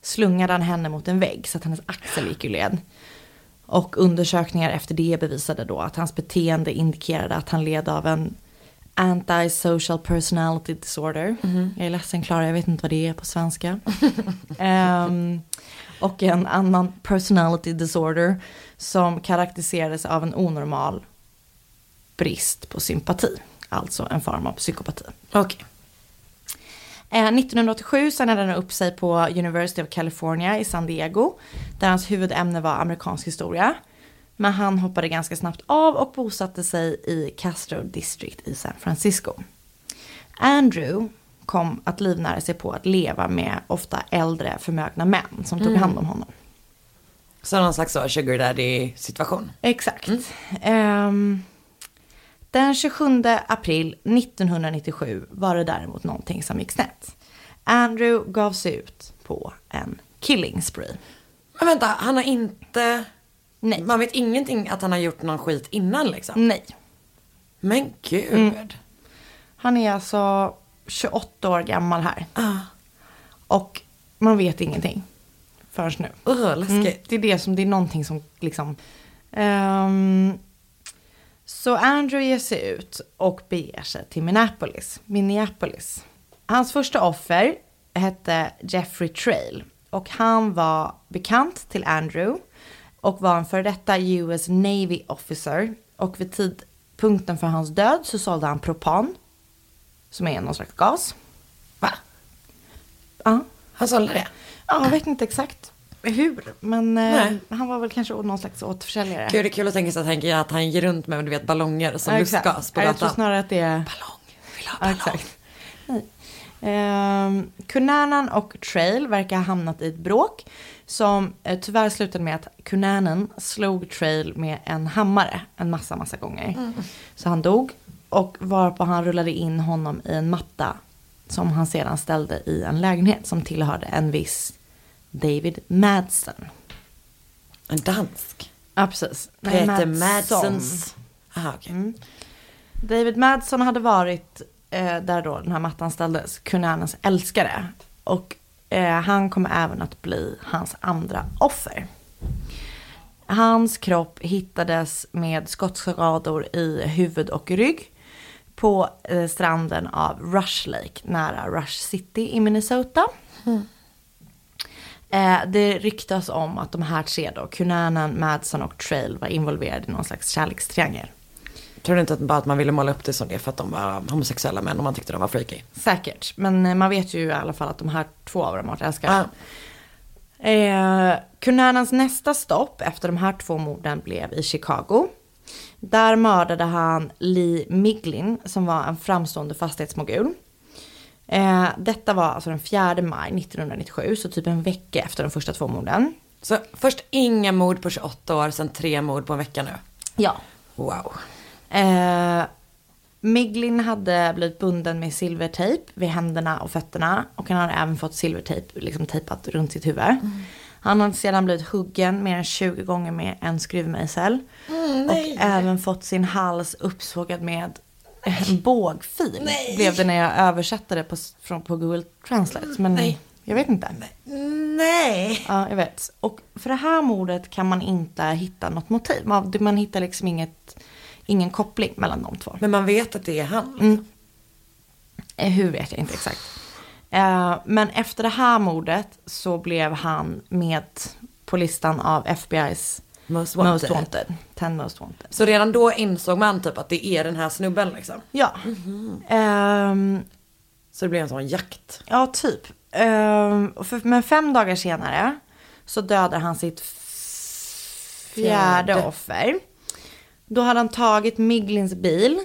slungade han henne mot en vägg så att hennes axel gick ur led. Och undersökningar efter det bevisade då att hans beteende indikerade att han led av en antisocial personality disorder. Mm-hmm. Jag är ledsen Klara, jag vet inte vad det är på svenska. Ehm... um, Och en annan personality disorder som karaktäriserades av en onormal brist på sympati. Alltså en form av psykopati. Okej. Eh, nittonhundraåttiosju så närde han upp sig på University of California i San Diego. Där hans huvudämne var amerikansk historia. Men han hoppade ganska snabbt av och bosatte sig i Castro District i San Francisco. Andrew kom att livnära sig på att leva med ofta äldre förmögna män som tog mm. hand om honom. Så någon slags sugar daddy-situation. Exakt. Mm. Um, den tjugosjunde april nittonhundranittiosju var det däremot någonting som gick snett. Andrew gav sig ut på en killing spree. Men vänta, han har inte... Nej. Man vet ingenting att han har gjort någon skit innan liksom. Nej. Men gud. Mm. Han är alltså... tjugoåtta år gammal här. Ah. Och man vet ingenting förrän nu. Oh, läskigt. Mm, det är det som, det är någonting som liksom... Um, så Andrew ger sig ut och beger sig till Minneapolis. Minneapolis. Hans första offer hette Jeffrey Trail. Och han var bekant till Andrew. Och var en före detta U S Navy officer. Och vid tidpunkten för hans död så sålde han propan. Som är någon slags gas. Va? Ja. Han sålde det? Ja, jag vet inte exakt hur. Men eh, han var väl kanske någon slags återförsäljare. Gud, det är kul att tänka sig att han, att han ger runt med, du vet, ballonger som ja, lustgas på gatan. Ja, jag tror snarare att det är... Ballong. Vill ha ballong. Ja, exakt. Nej. Ehm, Cunanan och Trail verkar ha hamnat i ett bråk. Som eh, tyvärr slutade med att Cunanan slog Trail med en hammare. En massa, massa gånger. Mm. Så han dog. Och varpå han rullade in honom i en matta som han sedan ställde i en lägenhet som tillhörde en viss David Madson. En dansk? Ja, precis. Peter Madsons. Aha, okay. Mm. David Madson hade varit eh, där då den här mattan ställdes, Cunanans älskare. Och eh, han kommer även att bli hans andra offer. Hans kropp hittades med skottskador i huvud och rygg på eh, stranden av Rush Lake nära Rush City i Minnesota. Mm. Eh, det ryktas om att de här tre då, Cunanan, Madson och Trail, var involverade i någon slags kärlekstriangel. Tror du inte att, bara att man ville måla upp det som det för att de var homosexuella män och man tyckte de var freaky? Säkert, men man vet ju i alla fall att de här två av dem har älskare. Ah. Eh, Cunanans nästa stopp efter de här två morden blev i Chicago. Där mördade han Lee Miglin som var en framstående fastighetsmogul. Eh, detta var alltså den fjärde maj nittonhundranittiosju, så typ en vecka efter de första två morden. Så först inga mord på tjugoåtta år, sen tre mord på en vecka nu? Ja. Wow. Eh, Miglin hade blivit bunden med silvertejp vid händerna och fötterna, och han hade även fått silvertejp liksom tejpat runt sitt huvud. Mm. Han hade sedan blivit huggen mer än tjugo gånger med en skruvmejsel. Mm, och även fått sin hals uppsågad med en bågfil. Nej. Blev det när jag översatte det på, från, på Google Translate. Men nej. Jag vet inte. Nej. Ja, jag vet. Och för det här mordet kan man inte hitta något motiv. Man, man hittar liksom inget... Ingen koppling mellan de två. Men man vet att det är han. Mm. Hur vet jag inte exakt. Eh, men efter det här mordet så blev han med på listan av F B I's Most Wanted. Most wanted. Ten Most Wanted. Så redan då insåg man typ att det är den här snubben liksom? Ja. Mm-hmm. eh, så det blev en sån jakt? Ja, typ. Eh, för, men fem dagar senare så dödar han sitt fjärde, fjärde. offer. Då hade han tagit Miglins bil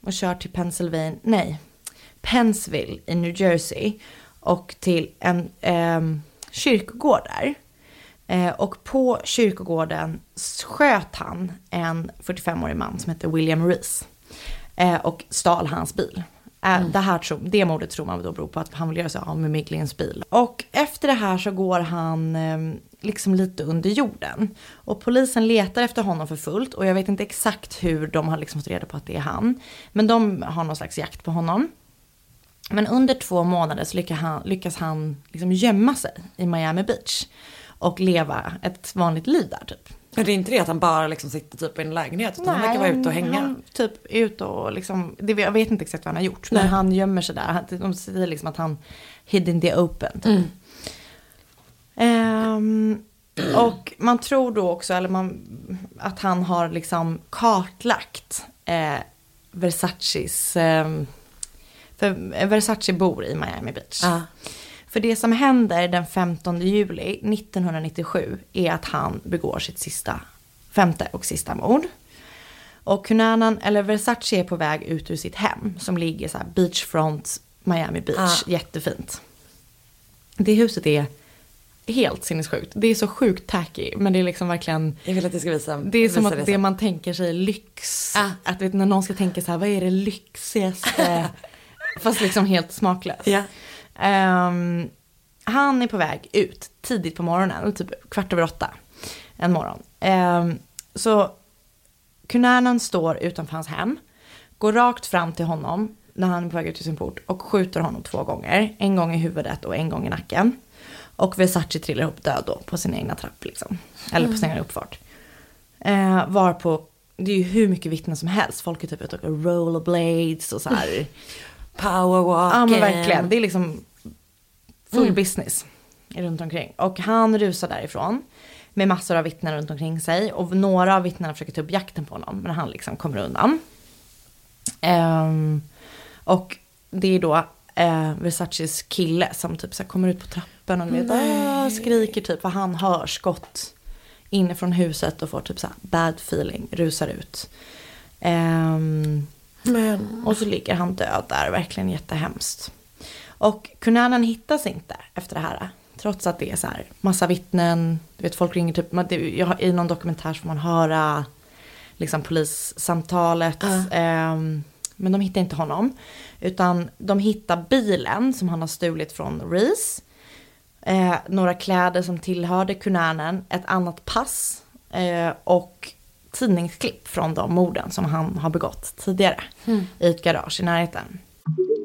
och kört till Pennsylvania, nej, Pennsville i New Jersey och till en eh, kyrkogård där. Eh, och på kyrkogården sköt han en fyrtiofemårig man som hette William Reese eh, och stal hans bil. Eh, mm. Det här tror, det mordet tror man då beror på att han vill göra sig av med Miglins bil. Och efter det här så går han... Eh, liksom lite under jorden. Och polisen letar efter honom för fullt. Och jag vet inte exakt hur de har liksom fått reda på att det är han. Men de har någon slags jakt på honom. Men under två månader så lyckas han, lyckas han liksom gömma sig i Miami Beach. Och leva ett vanligt liv där typ. Men det är inte det att han bara liksom sitter typ i en lägenhet. Utan nej, han verkar vara ute och hänga. Han typ ute och liksom... Det, jag vet inte exakt vad han har gjort. Nej. Men han gömmer sig där. De säger liksom att han hid in the open typ. Mm. Um, och man tror då också eller man, att han har liksom kartlagt eh, Versaces eh, för Versace bor i Miami Beach. Uh. För det som händer den femtonde juli nittonhundranittiosju är att han begår sitt sista femte och sista mord. Och Cunanan eller Versace är på väg ut ur sitt hem som ligger så här beachfront Miami Beach, uh. jättefint. Det huset är helt sinnessjukt. Det är så sjukt tacky, men det är liksom verkligen... Jag vill att det ska visa. Det är som att det, det man tänker sig lyx. Ah. Att vet, när någon ska tänka så här, vad är det lyxigaste? Fast liksom helt smaklöst. Yeah. Um, han är på väg ut tidigt på morgonen, typ kvart över åtta en morgon. Um, så Cunanan står utanför hans hem, går rakt fram till honom när han är på väg ut till sin port och skjuter honom två gånger. En gång i huvudet och en gång i nacken. Och Versace trillar ihop död då på sin egna trapp liksom. Eller på sin egen uppfart. Eh, varpå, det är ju hur mycket vittnen som helst. Folk är typ ute och åker rollerblades och så här. Powerwalking. Ja men verkligen, det är liksom full mm. business runt omkring. Och han rusar därifrån med massor av vittnen runt omkring sig. Och några av vittnena försöker ta upp jakten på honom. Men han liksom kommer undan. Eh, och det är då... Eh, Versaces kille som typ så här, kommer ut på trappen och vet, äh, skriker typ och han hör skott inifrån huset och får typ så här, bad feeling, rusar ut eh, men. Och så ligger han död där, verkligen jättehemskt. Och Cunanan hittas inte efter det här, trots att det är så här massa vittnen, du vet folk ringer typ man, det, jag, i någon dokumentär får man höra liksom polissamtalet uh. eh, men de hittar inte honom. Utan de hittar bilen som han har stulit från Reese. Eh, några kläder som tillhörde Cunanan. Ett annat pass. Eh, och tidningsklipp från de morden som han har begått tidigare mm. i ett garage i närheten.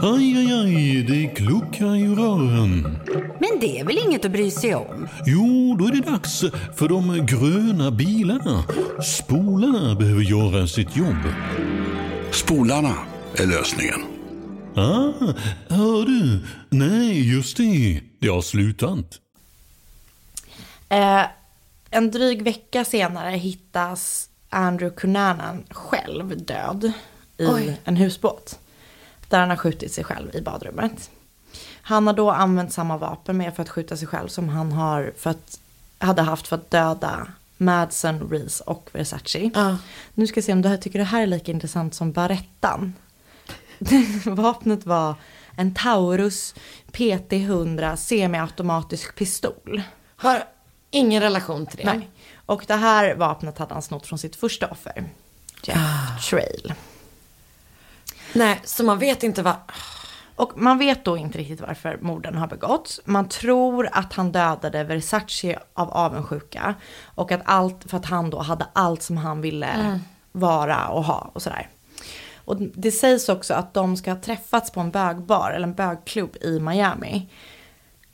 Aj, aj, aj, det kluckar i rören. Men det är väl inget att bry sig om? Jo, då är det dags för de gröna bilarna. Spolarna behöver göra sitt jobb. Spolarna är lösningen. Ah, hör du? Nej, just det. Det har slutat. Eh, en dryg vecka senare hittas Andrew Cunanan själv död i Oj. en husbåt. Där han har skjutit sig själv i badrummet. Han har då använt samma vapen med för att skjuta sig själv som han har för att, hade haft för att döda Madson, Reese och Versace. Uh. Nu ska jag se om du här, tycker det här är lika intressant som Barrettan. Vapnet var en Taurus P T hundra semiautomatisk pistol. Har ingen relation till det. Nej. Och det här vapnet hade han snott från sitt första offer. Jeff uh. Trail. Nej, så man vet inte vad... Och man vet då inte riktigt varför morden har begåtts. Man tror att han dödade Versace av avundsjuka. Och att allt, för att han då hade allt som han ville mm. vara och ha och sådär. Och det sägs också att de ska ha träffats på en bögbar eller en bögklubb i Miami.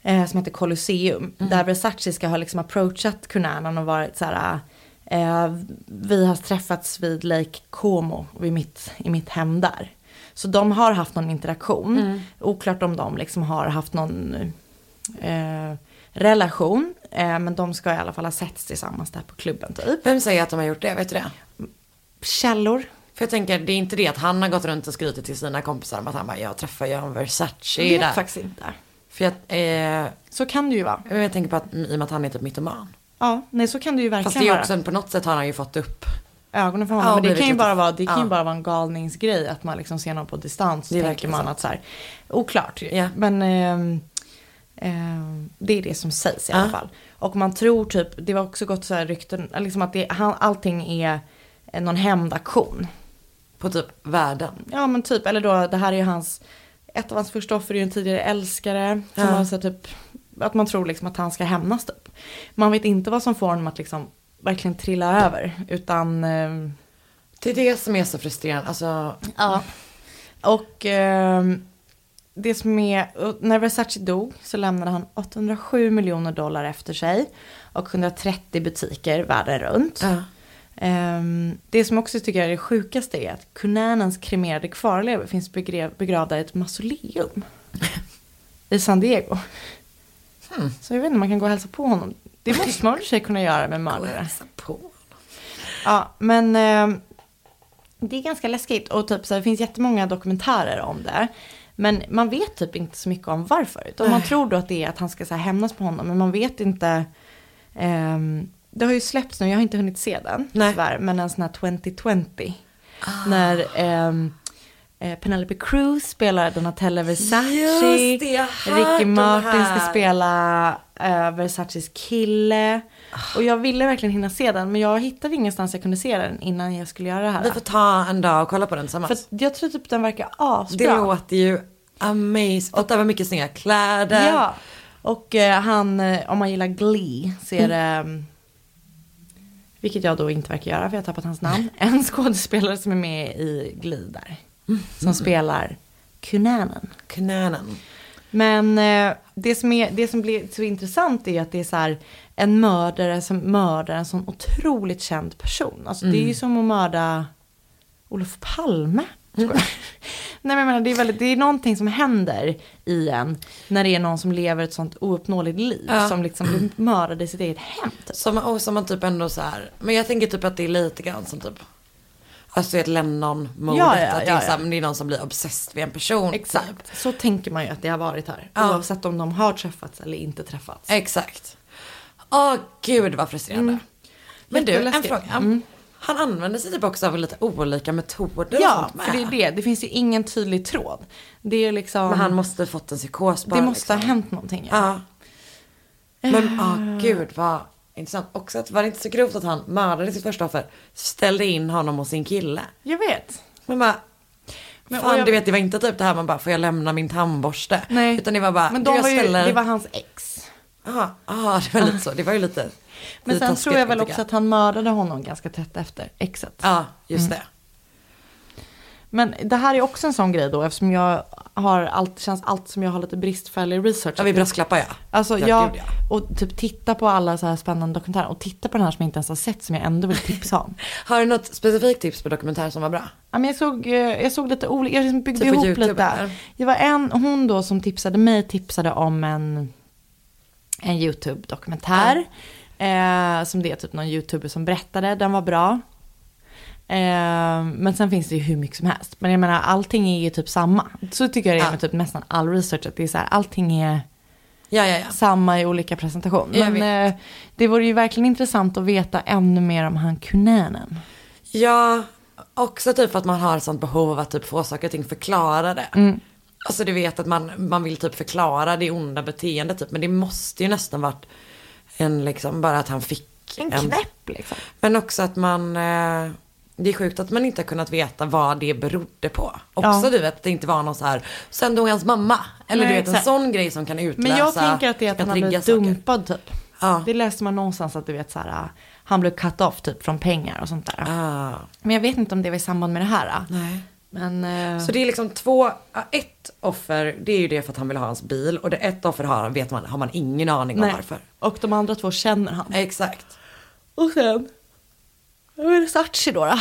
Eh, som heter Colosseum. Mm. Där Versace ska ha liksom approachat Cunanan och varit så här. Eh, vi har träffats vid Lake Como vid mitt, i mitt hem där. Så de har haft någon interaktion. Mm. Oklart om de liksom har haft någon eh, relation. Eh, men de ska i alla fall ha setts tillsammans där på klubben typ. Vem säger att de har gjort det? Vet du det? Källor. För jag tänker, det är inte det att han har gått runt och skrytit till sina kompisar om att han bara, jag träffar John Versace. Det är där. Faktiskt inte. För jag, eh, så kan det ju vara. Jag tänker på att, i och med att han är typ mytoman. Ja, nej så kan det ju verkligen vara. Fast det är också, vara. På något sätt har han ju fått upp ögonen för honom. Ja, men det kan ju bara vara, det kan ja. ju bara vara en galningsgrej att man liksom ser någon på distans och det tänker man att så här, oklart. Ja. Men eh, eh, det är det som sägs i ja. alla fall. Och man tror typ, det var också gott så här rykten, liksom att det, han, allting är någon hämndaktion. På typ världen. Ja, men typ, eller då, det här är ju hans, ett av hans första offer är ju en tidigare älskare som ja. var så här, typ... Att man tror liksom att han ska hämnas typ. Man vet inte vad som får honom att liksom verkligen trilla över. Utan... Eh... Det är det som är så frustrerande. Alltså... Ja. Och eh, det som är... När Versace dog så lämnade han åttahundrasju miljoner dollar efter sig. Och etthundratrettio butiker världen runt. Ja. Eh, det som också tycker jag är det sjukaste är att Cunanans kremerade kvarlevor finns begrav- begravda i ett mausoleum. I San Diego. Mm. Så jag vet inte, man kan gå och hälsa på honom. Det måste man väl kunna göra med mördare. Hälsa på honom. Ja, men eh, det är ganska läskigt. Och typ, så här, det finns jättemånga dokumentärer om det. Men man vet typ inte så mycket om varför. Utan man tror då att det är att han ska så här, hämnas på honom. Men man vet inte... Eh, det har ju släppts nu, jag har inte hunnit se den. Nej. Tyvärr, men en sån här tjugohundratjugo. Ah. När... Eh, Penelope Cruz spelar Donatella Versace. Ricky Martin ska spela uh, Versaces kille. Oh. Och jag ville verkligen hinna se den. Men jag hittade ingenstans jag kunde se den innan jag skulle göra det här. Vi får ta en dag och kolla på den tillsammans. För jag tror typ den verkar asbra. Det låter ju amazing. Och det var mycket snygga kläder. Ja. Och uh, han, om man gillar Glee så är det... Um, vilket jag då inte verkar göra för jag har tappat hans namn. En skådespelare som är med i Glee där. Mm. Som spelar Cunanan. Cunanan. Men eh, det, som är, det som blir så intressant är att det är så här, en mördare som mördar en sån otroligt känd person. Alltså, mm. Det är ju som att mörda Olof Palme. Mm. Nej, men jag menar, det, är väldigt, det är någonting som händer i en när det är någon som lever ett sånt ouppnåeligt liv. Ja. Som liksom blir mördad i sitt eget hem. Typ. Som, och som man typ ändå så här... Men jag tänker typ att det är lite grann som typ... Alltså ett Lennon-mordet, ja, ja, att det är, ja, ja. Här, det är någon som blir obsessed vid en person. Exakt, typ. Så tänker man ju att det har varit här. Ja. Oavsett om de har träffats eller inte träffats. Exakt. Åh gud vad frustrerande. Mm. Men du, en fråga. Mm. Han använder sig typ också av lite olika metoder. Ja, och för det är det. Det finns ju ingen tydlig tråd. Det är liksom... Men han måste ha fått en psykos bara. Det måste liksom. ha hänt någonting. Ja. Ja. Men ah oh, gud vad intressant. Också att var det inte så grovt att han mördade sitt första offer, ställde in honom och sin kille. Jag vet. Men bara, men, fan jag... du vet, det var inte typ det här man bara får jag lämna min tandborste. Nej. Utan det var bara, men de var ställer... ju, det var hans ex. Ja, ah, det var lite så. Det var ju lite. Men lite sen tror jag väl också jag. att han mördade honom ganska tätt efter exet. Ja, ah, just mm. det. Men det här är också en sån grej då, eftersom jag har allt, känns allt som jag har lite bristfällig research. Ja, vi brasklappar ja. Alltså jag, jag ja. och typ titta på alla så här spännande dokumentärer och titta på den här som jag inte ens har sett som jag ändå vill tipsa om. Har du något specifikt tips på dokumentär som var bra? Ja, men jag såg jag såg lite olika, jag liksom byggde typ ihop YouTube, lite. Eller? Det var en hon då som tipsade mig tipsade om en en YouTube dokumentär mm. eh, som det är typ någon YouTuber som berättade, den var bra. Men sen finns det ju hur mycket som helst. Men jag menar, allting är ju typ samma. Så tycker jag det är med typ nästan all research, att det är så här, allting är ja, ja, ja. samma i olika presentation. Men eh, det vore ju verkligen intressant att veta ännu mer om han Cunanan. Ja, också typ att man har sånt behov av att typ få saker och ting förklarade. Mm. Alltså du vet att man, man vill typ förklara det onda beteendet typ. Men det måste ju nästan varit en liksom, bara att han fick en, en knäpp liksom. Men också att man... Eh... Det är sjukt att man inte har kunnat veta vad det berodde på. Också ja. du vet att det inte var någon så här sen dog hans mamma. Eller nej, du vet en så sån grej som kan utlösa. Men jag tänker att det är att han har blivit dumpad typ. Ja. Det läste man någonstans att du vet så här, han blev cut off typ från pengar och sånt där. Ja. Men jag vet inte om det var i samband med det här. Nej. Men, uh... Så det är liksom två, ett offer, det är ju det för att han vill ha hans bil. Och det ett offer har, vet man, har man ingen aning nej. om varför. Och de andra två känner han. Exakt. Och sen... Hur är det Sarchi då, då?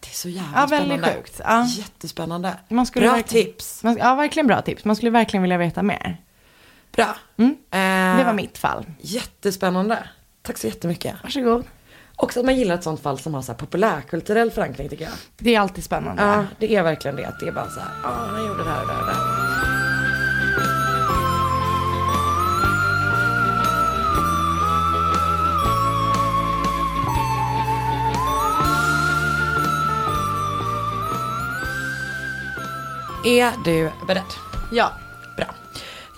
Det är så jävla ja, spännande. Sjukt. Ja. Jättespännande. Man bra verkligen... tips. Man... Ja, verkligen bra tips. Man skulle verkligen vilja veta mer. Bra. Mm. Eh... Det var mitt fall. Jättespännande. Tack så jättemycket. Varsågod. Också att man gillar ett sånt fall som har så här populärkulturell förankring tycker jag. Det är alltid spännande. Ja, det är verkligen det. Att det är bara så här, ja, oh, man gjorde det här och det här. Är du beredd? Ja. Bra.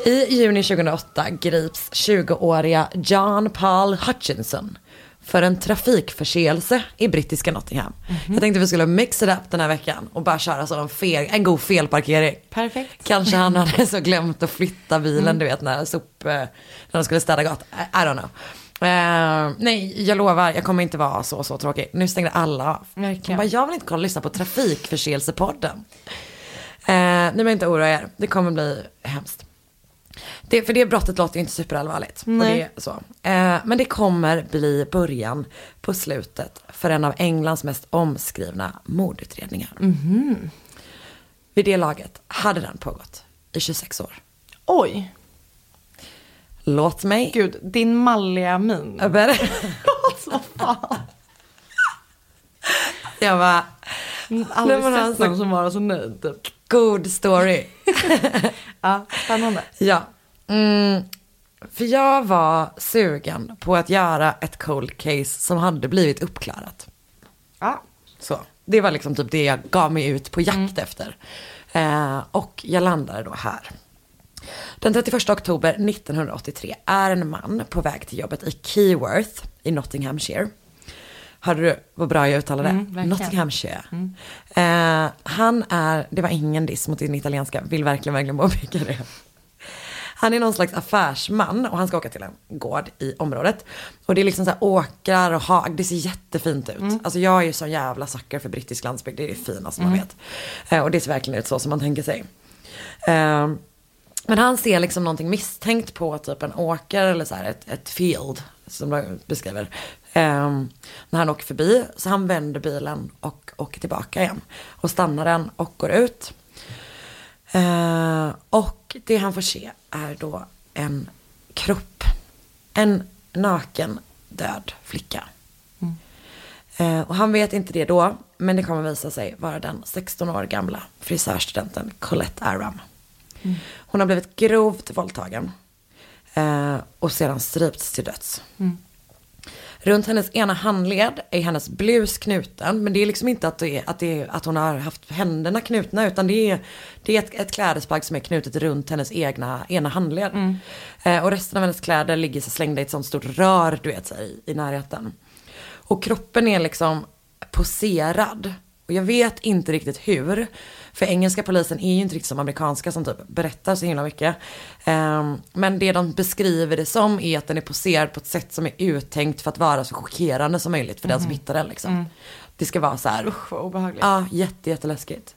I juni tjugohundraåtta grips tjugoåriga John Paul Hutchinson för en trafikförseelse i brittiska Nottingham. Mm-hmm. Jag tänkte vi skulle mixa det upp den här veckan och bara köra som en, fel, en god felparkering. Perfekt. Kanske han hade så glömt att flytta bilen, mm. du vet, när, sop, när de skulle städa gatan. I don't know. Uh, nej, jag lovar, jag kommer inte vara så, så tråkig. Nu stängde alla. Jag, bara, jag vill inte kolla lyssna på trafikförseelsepodden. Eh, nu är jag inte oroa er. Det kommer bli hemskt. Det, för det brottet låter ju inte superallvarligt. Och det är så. Eh, men det kommer bli början på slutet för en av Englands mest omskrivna mordutredningar. Mm-hmm. Vid det laget hade den pågått i tjugosex år. Oj. Låt mig... Gud, din malliga min. Så fan. Jag var aldrig sett någon som, som var så nöjd typ. Good story. Ja, spännande. Ja. Mm, för jag var sugen på att göra ett cold case som hade blivit uppklarat. Ja. Så, det var liksom typ det jag gav mig ut på jakt mm. efter. Eh, och jag landade då här. Den trettioförsta oktober nittonhundraåttiotre är en man på väg till jobbet i Keyworth i Nottinghamshire. Hörde du vad bra jag uttalade? Mm, Nottinghamshire. Mm. Eh, han är, det var ingen diss mot din italienska, vill verkligen verkligen påpeka det. Han är någon slags affärsman och han ska åka till en gård i området. Och det är liksom så här åkrar och hag, det ser jättefint ut. Mm. Alltså jag är ju så jävla sucker för brittisk landsbygd, det är det finaste mm. man vet. Eh, och det ser verkligen ut så som man tänker sig. Eh, men han ser liksom någonting misstänkt på typ en åker eller så här ett, ett field som de beskriver. Um, när han åker förbi så han vänder bilen och åker tillbaka igen och stannar den och går ut uh, och det han får se är då en kropp, en naken död flicka mm. uh, och han vet inte det då, men det kommer visa sig vara den sexton år gamla frisörstudenten Colette Aram. mm. Hon har blivit grovt våldtagen uh, och sedan strypts till döds. mm. Runt hennes ena handled är hennes blus knuten, men det är liksom inte att, det är, att, det är, att hon har haft händerna knutna, utan det är, det är ett, ett klädesplagg som är knutet runt hennes egna, ena handled. Mm. Eh, och resten av hennes kläder ligger så slängda i ett sånt stort rör, du vet, så, i, i närheten. Och kroppen är liksom poserad. Och jag vet inte riktigt hur, för engelska polisen är ju inte riktigt som amerikanska som typ berättar så himla mycket. Um, men det de beskriver det som är att den är poserad på ett sätt som är uttänkt för att vara så chockerande som möjligt för mm. den som hittar den. Liksom. Mm. Det ska vara så här. Usch, vad obehagligt. Ja, jätte, jätteläskigt.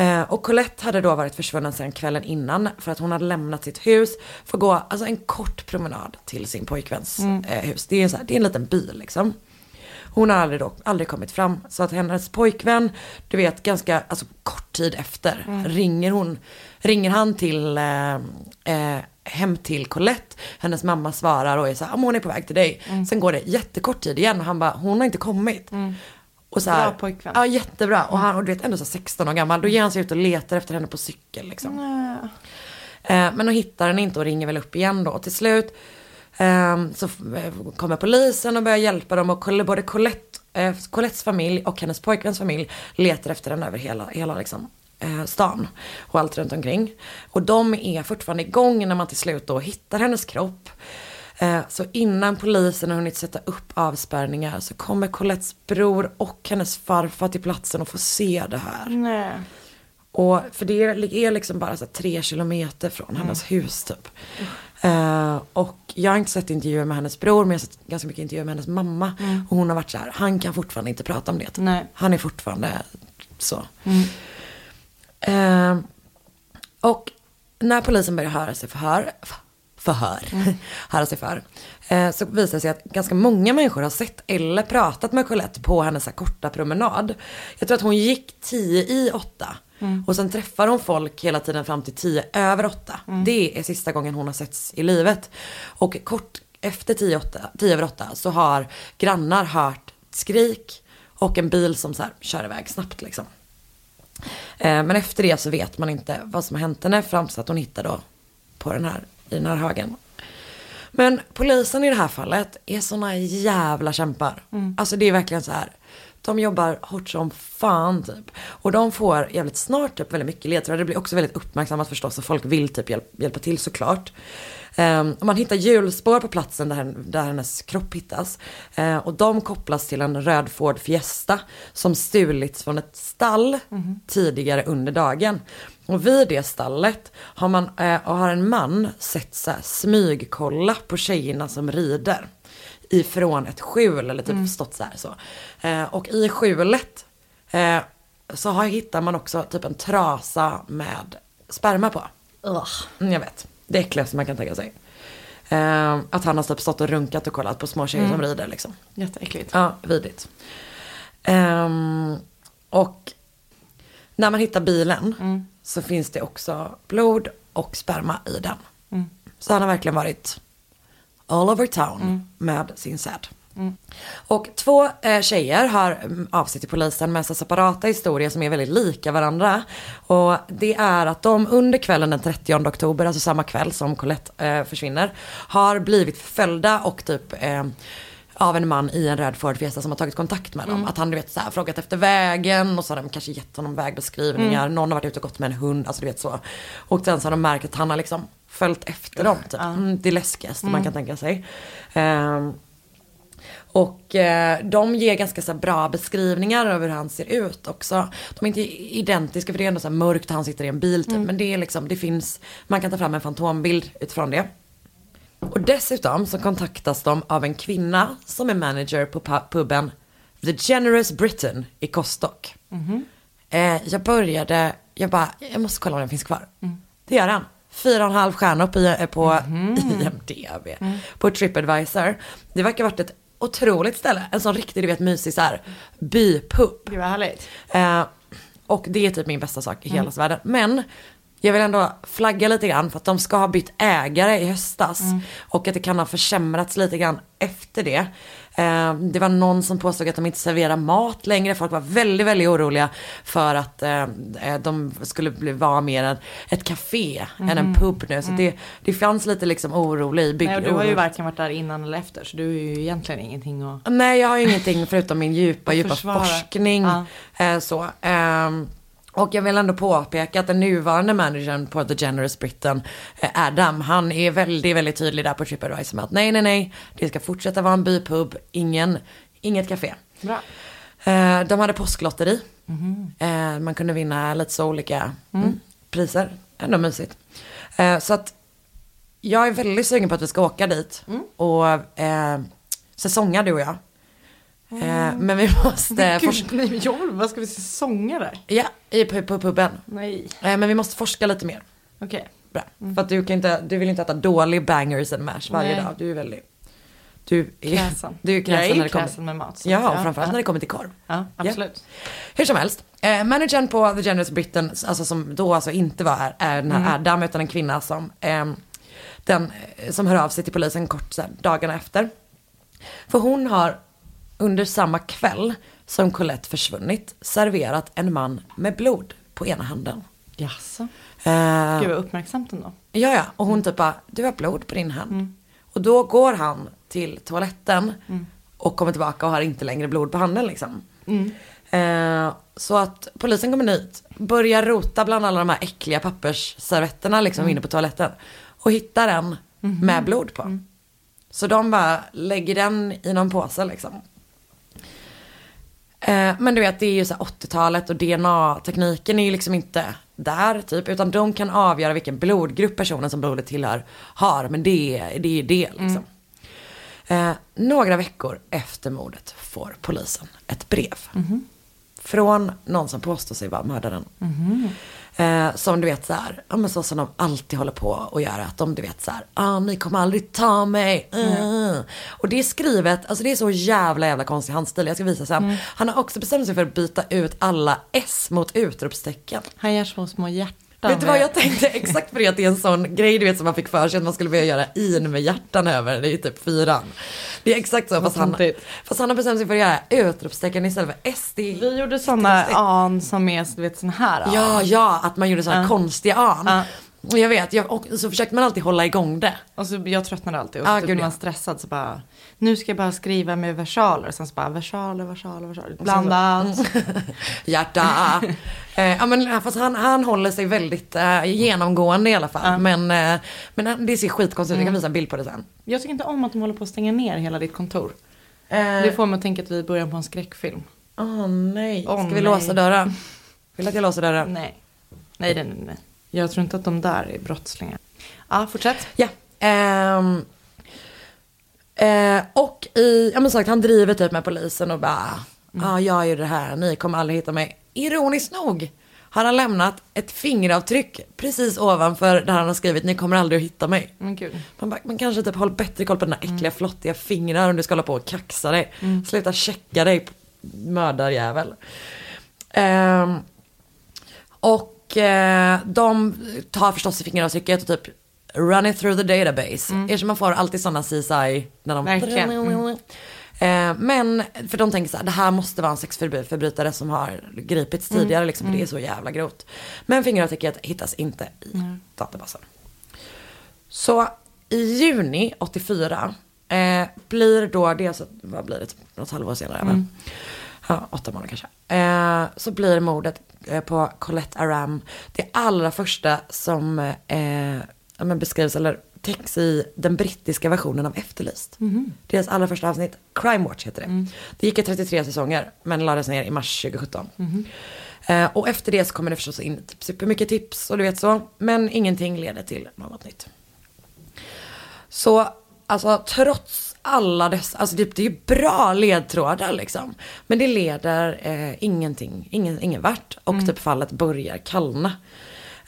Uh, och Colette hade då varit försvunnen sedan kvällen innan för att hon hade lämnat sitt hus för att gå alltså en kort promenad till sin pojkväns mm. uh, hus. Det är, så här, det är en liten by liksom. Hon har aldrig, då, aldrig kommit fram. Så att hennes pojkvän, du vet, ganska alltså, kort tid efter mm. ringer, hon, ringer han till eh, eh, hem till Colette. Hennes mamma svarar och är så här, hon är på väg till dig. Mm. Sen går det jättekort tid igen och han bara, hon har inte kommit. Mm. Och så här, bra pojkvän. Ja, jättebra. Och han, och du vet, ändå så sexton år gammal. Då ger han sig ut och letar efter henne på cykel. Liksom. Mm. Eh, men hon hittar henne inte och ringer väl upp igen då. Och till slut... så kommer polisen och börjar hjälpa dem, och både Colette, Colettes familj och hennes pojkväns familj letar efter den över hela, hela liksom, stan och allt runt omkring. Och de är fortfarande igång när man till slut då hittar hennes kropp. Så innan polisen har hunnit sätta upp avspärrningar så kommer Colettes bror och hennes farfar till platsen och får se det här. Nej. Och för det är liksom bara så här tre kilometer från mm. hennes hus typ. Uh, och jag har inte sett intervjuer med hennes bror, men jag har sett ganska mycket intervjuer med hennes mamma. Mm. Och hon har varit så här, han kan fortfarande inte prata om det. Nej. Han är fortfarande så. Mm. Uh, och när polisen börjar höra sig förhör, förhör, mm. höra sig för, uh, så visar det sig att ganska många människor har sett eller pratat med Colette på hennes här korta promenad. Jag tror att hon gick tio i åtta. Mm. Och sen träffar hon folk hela tiden fram till tio över åtta. Mm. Det är sista gången hon har setts i livet. Och kort efter tio, åtta, tio över åtta så har grannar hört skrik och en bil som så här kör iväg snabbt liksom. Eh, men efter det så vet man inte vad som har hänt henne fram till att hon hittar då på den här, i den här högen. Men polisen i det här fallet är såna jävla kämpar. Mm. Alltså det är verkligen så här. De jobbar hårt som fan typ. Och de får jävligt snart typ väldigt mycket ledtrådar. Det blir också väldigt uppmärksammat förstås. Och folk vill typ hjälp, hjälpa till såklart. Um, och man hittar hjulspår på platsen där, där hennes kropp hittas. Uh, och de kopplas till en röd Ford Fiesta som stulits från ett stall mm. tidigare under dagen. Och vid det stallet har, man, uh, har en man sett så här, smygkolla på tjejerna som rider. Ifrån ett skjul eller typ mm. stått så här så. Eh, och i skjulet eh, så har, hittar man också typ en trasa med sperma på. Mm, jag vet, det är äckligt som man kan tänka sig. Eh, att han har typ stått och runkat och kollat på små tjejer mm. som rider liksom. Jätteäckligt. Ja, vidigt. Eh, och när man hittar bilen mm. så finns det också blod och sperma i den. Mm. Så han har verkligen varit... all over town mm. med sin säd. Mm. Och två eh, tjejer har av sig till polisen med så separata historier som är väldigt lika varandra. Och det är att de under kvällen den trettionde oktober, alltså samma kväll som Colette eh, försvinner, har blivit förföljda och typ... Eh, av en man i en röd Ford Fiesta som har tagit kontakt med dem. Mm. Att han, du vet, så här, frågat efter vägen. Och så har de kanske gett honom vägbeskrivningar. Mm. Någon har varit ute och gått med en hund. Alltså, du vet, så. Och sen så har de märkt att han har liksom följt efter dem. Typ. Mm, det läskigaste mm. man kan tänka sig. Um, och eh, de ger ganska så här, bra beskrivningar över hur han ser ut också. De är inte identiska för det är ändå så här, mörkt. Han sitter i en bil typ. Mm. Men det är liksom, det finns, man kan ta fram en fantombild utifrån det. Och dessutom så kontaktas de av en kvinna som är manager på puben The Generous Britain i Kostock. Mm-hmm. eh, jag började, jag bara, jag måste kolla om den finns kvar. Mm. Det gör han. Fyra och en halv stjärna på, på mm-hmm. I M D B, mm. på TripAdvisor. Det verkar ha varit ett otroligt ställe. En sån riktigt, du vet, mysig så här bypub. Det var härligt. Eh, och det är typ min bästa sak i mm. hela världen. Men... jag vill ändå flagga lite grann för att de ska ha bytt ägare i höstas mm. och att det kan ha försämrats lite grann efter det. Eh, det var någon som påstod att de inte serverar mat längre. Folk var väldigt, väldigt oroliga för att eh, de skulle bli, vara mer än ett café mm. än en pub nu. Så mm. det, det fanns lite liksom oro i bygg. Nej, du har ju varken varit där innan eller efter, så du har ju egentligen ingenting att... Nej, jag har ju ingenting förutom min djupa, djupa försvara. forskning. Ja. Eh, så... Eh, Och jag vill ändå påpeka att den nuvarande managern på The Generous Britain, Adam, han är väldigt, väldigt tydlig där på TripAdvisor med att nej, nej, nej, det ska fortsätta vara en bypub, ingen, inget café. Bra. De hade påsklotteri. Mm. Man kunde vinna lite så olika mm. priser. Ändå mysigt. Så att jag är väldigt sugen på att vi ska åka dit mm. och eh, säsonga du och jag. Mm. Men vi måste forska. Nej, jag, vad ska vi säsonga där? Ja, i puben. Nej. Men vi måste forska lite mer. Okej. Okay. Bra. Mm. För att du kan inte, du vill inte äta dålig bangers and mash varje Nej. dag. Du är väldigt du är kräsen. Du är kräsen, jag är när det kommer med mat. Ja, ja, framförallt ja. när det kommer till korv. Ja, absolut. Ja. Hur som helst, eh, managern på The Generous Britain, alltså som då alltså inte var här, är den här mm. Adam, utan en kvinna som eh, den som hör av sig till polisen kort sedan, dagarna efter. För hon har under samma kväll som Colette försvunnit serverat en man med blod på ena handen. Jaså. Uh, Gud, vad uppmärksamt ändå. Ja, ja. Och hon mm. typ bara, du har blod på din hand. Mm. Och då går han till toaletten mm. och kommer tillbaka och har inte längre blod på handen liksom. Mm. Uh, så att polisen kommer dit, börjar rota bland alla de här äckliga pappersservetterna liksom mm. inne på toaletten. Och hittar en mm-hmm. med blod på. Mm. Så de bara lägger den i någon påse liksom. Men du vet, det är ju så här åttiotalet och D N A-tekniken är ju liksom inte där typ, utan de kan avgöra vilken blodgrupp personen som blodet tillhör har, men det är det, är det liksom. Mm. Eh, några veckor efter mordet får polisen ett brev mm. från någon som påstår sig vara mördaren. Mm. Eh, som du vet så här, ja, men så som de alltid håller på och göra, att de du vet så här, ah, ni kommer aldrig ta mig. Mm. Mm. Och det är skrivet, alltså det är så jävla jävla konstig handstil. Jag ska visa sen. Mm. Han har också bestämt sig för att byta ut alla S mot utropstecken. Han gör så små hjärtan. Vet du vad, jag tänkte exakt på det, att det är en sån grej du vet som man fick för sig att man skulle vilja göra in med hjärtan över, det är ju typ fyran. Det är exakt så, fast han, fast han har bestämt sig för att göra utropstecken istället för S. Vi gjorde såna an som är du vet sån här an. Ja, ja, att man gjorde såna uh. konstiga an. Uh. Och jag vet, jag, och så försökte man alltid hålla igång det. Och så jag tröttnade alltid. Och så ah, typ när man stressad så bara, nu ska jag bara skriva med versaler. Och sen så bara, versaler, versaler, versaler. Blandat. Hjärta. eh, ja, men fast han, han håller sig väldigt eh, genomgående i alla fall. Mm. Men, eh, men det ser skitkonstigt ut. Jag kan visa en bild på det sen. Jag tycker inte om att de håller på att stänga ner hela ditt kontor. Eh. Det får man tänka att vi börjar på en skräckfilm. Åh oh, nej. Oh, ska vi nej. låsa dörren? Vill du att jag låser dörren? Nej. Nej, nej, nej. Jag tror inte att de där är brottslingar. Ja, fortsätt. Ja. Um, uh, och i, ja men sagt, han driver typ med polisen och bara, ja mm. ah, jag gör det här, ni kommer aldrig hitta mig. Ironiskt nog har han lämnat ett fingeravtryck precis ovanför där han har skrivit, ni kommer aldrig att hitta mig. Men gud. Man bara, man kanske typ håller bättre koll på dina äckliga mm. flottiga fingrar om du ska hålla på och kaxa dig. Mm. Sluta checka dig, mördarjävel. Um, och Och de tar förstås i fingeravtrycket och typ run it through the database. Mm. Eftersom man får alltid sådana C S I när de... Mm. Men, för de tänker så här, det här måste vara en sexförbrytare som har gripits tidigare, mm. liksom, för det är så jävla grovt. Men fingeravtrycket hittas inte i mm. databasen. Så i juni åttiofyra eh, blir då det, så, vad blir det, något halvår senare, mm. men, ja, åtta månader kanske, eh, så blir mordet på Colette Aram det allra första som eh, beskrivs eller täcks i den brittiska versionen av Efterlyst. Mm-hmm. Deras allra första avsnitt, Crime Watch heter det. Mm. Det gick i trettiotre säsonger men lades ner i mars tjugosjutton. Mm-hmm. eh, och efter det så kommer det förstås in typ supermycket tips och du vet så, men ingenting leder till något nytt. Så alltså trots alla dessa, alltså det, det är ju bra ledtrådar liksom, men det leder eh, ingenting, ingen, ingen vart och mm. typ fallet börjar kallna.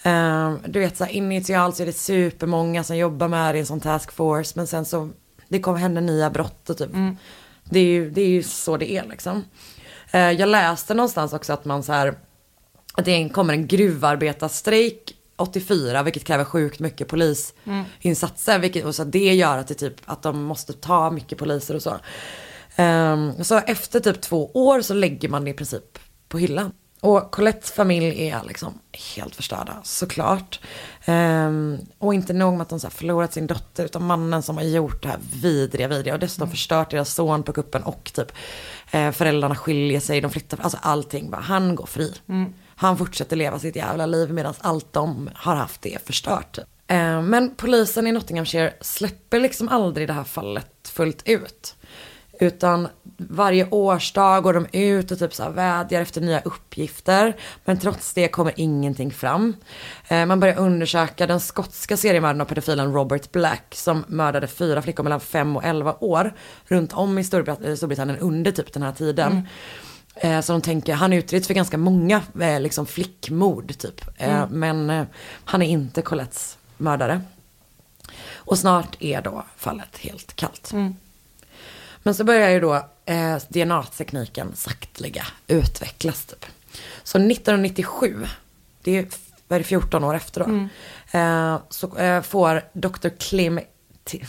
Eh, du vet så här, initialt så är det supermånga som jobbar med det i en sån task force, men sen så det kommer hända nya brott och typ mm. det är ju, det är ju så det är liksom. Eh, jag läste någonstans också att man så här, att det kommer en gruvarbetarstrejk åttiofyra, vilket kräver sjukt mycket polisinsatser, mm. vilket, och så det gör att det typ att de måste ta mycket poliser och så. Um, så efter typ två år så lägger man det i princip på hyllan. Och Colettes familj är liksom helt förstörda, såklart. Um, och inte nog med att de så här förlorat sin dotter, utan mannen som har gjort det här vidriga, vidriga. Och dessutom mm. förstört deras son på kuppen. Och typ eh, föräldrarna skiljer sig, de flyttar, alltså allting. Bara, han går fri. Mm. Han fortsätter leva sitt jävla liv medan allt de har haft är förstört. Eh, men polisen i Nottinghamshire släpper liksom aldrig det här fallet fullt ut. Utan varje årsdag går de ut och typ så här vädjar efter nya uppgifter. Men trots det kommer ingenting fram. Eh, man börjar undersöka den skotska seriemördaren och pedofilen Robert Black, som mördade fyra flickor mellan fem och elva år runt om i Storbrit- Storbritannien under typ den här tiden. Mm. Så de tänker, han utreds för ganska många liksom flickmord typ. Mm. Men han är inte Colettes mördare. Och snart är då fallet helt kallt. Mm. Men så börjar ju då eh, D N A-tekniken sakteliga utvecklas typ. Så nittonhundranittiosju, det är, vad är det, fjorton år efter då. Mm. Eh, så eh, får doktor Klim... T-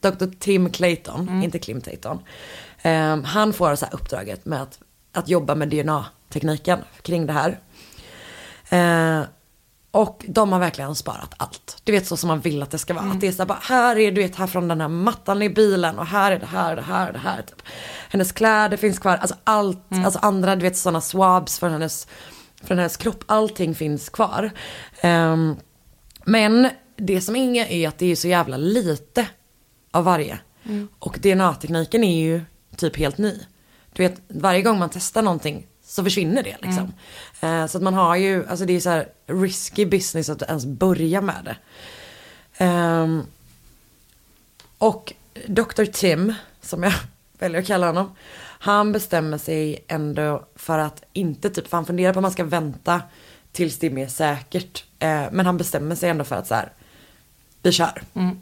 doktor Tim Clayton, mm. inte Klim Clayton. Eh, han får så här uppdraget med att att jobba med D N A-tekniken kring det här. Eh, och de har verkligen sparat allt. Du vet, så som man vill att det ska vara. Mm. Att det är så här, bara, här är du vet, här från den här mattan i bilen. Och här är det här, det här, det här. Typ. Hennes kläder finns kvar. Alltså allt, mm. alltså andra, du vet, sådana swabs från hennes, från hennes kropp. Allting finns kvar. Eh, men det som inga är att det är så jävla lite av varje. Mm. Och D N A-tekniken är ju typ helt ny. Du vet, varje gång man testar någonting så försvinner det liksom. Mm. Eh, så att man har ju, alltså det är så här risky business att ens börja med det. Um, och doktor Tim, som jag väljer att kalla honom, han bestämmer sig ändå för att inte typ, för han funderar på om man ska vänta tills det är mer säkert. Eh, men han bestämmer sig ändå för att så här, vi kör. Mm.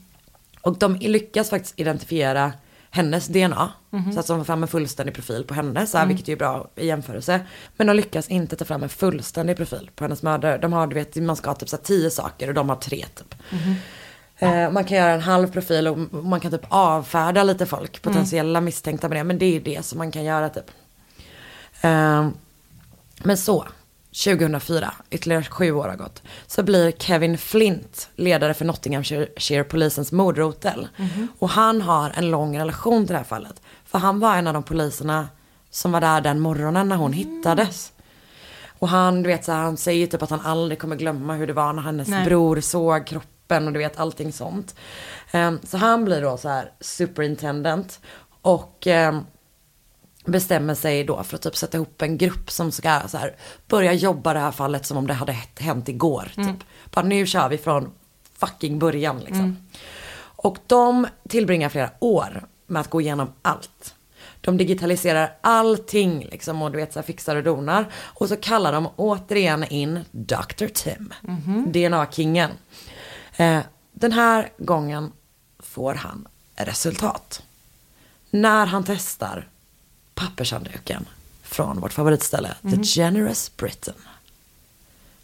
Och de lyckas faktiskt identifiera hennes D N A, mm-hmm. så att de får fram en fullständig profil på henne, så här, mm. vilket är ju bra i jämförelse. Men de lyckas inte ta fram en fullständig profil på hennes mördare. De har, du vet, man ska ha typ så här tio saker och de har tre typ. Mm-hmm. eh, man kan göra en halv profil och man kan typ avfärda lite folk, potentiella mm. misstänkta med det, men det är ju det som man kan göra typ. Eh, men så, tjugohundrafyra, ytterligare sju år har gått, så blir Kevin Flint ledare för Nottinghamshire polisens mordrotel. Mm-hmm. Och han har en lång relation till det här fallet, för han var en av de poliserna som var där den morgonen när hon mm. hittades. Och han, du vet, så här, han säger typ att han aldrig kommer glömma hur det var när hennes Nej. bror såg kroppen och du vet, allting sånt. Um, så han blir då så här superintendent och... Um, bestämmer sig då för att typ sätta ihop en grupp som ska så här, börja jobba det här fallet som om det hade hänt igår. Mm. Typ. Bara, nu kör vi från fucking början. Liksom. Mm. Och de tillbringar flera år med att gå igenom allt. De digitaliserar allting liksom, och du vet, så här, fixar och donar. Och så kallar de återigen in doktor Tim, mm-hmm. D N A-kingen. Eh, den här gången får han resultat. När han testar pappershandduken från vårt favoritställe, mm. The Generous Britain.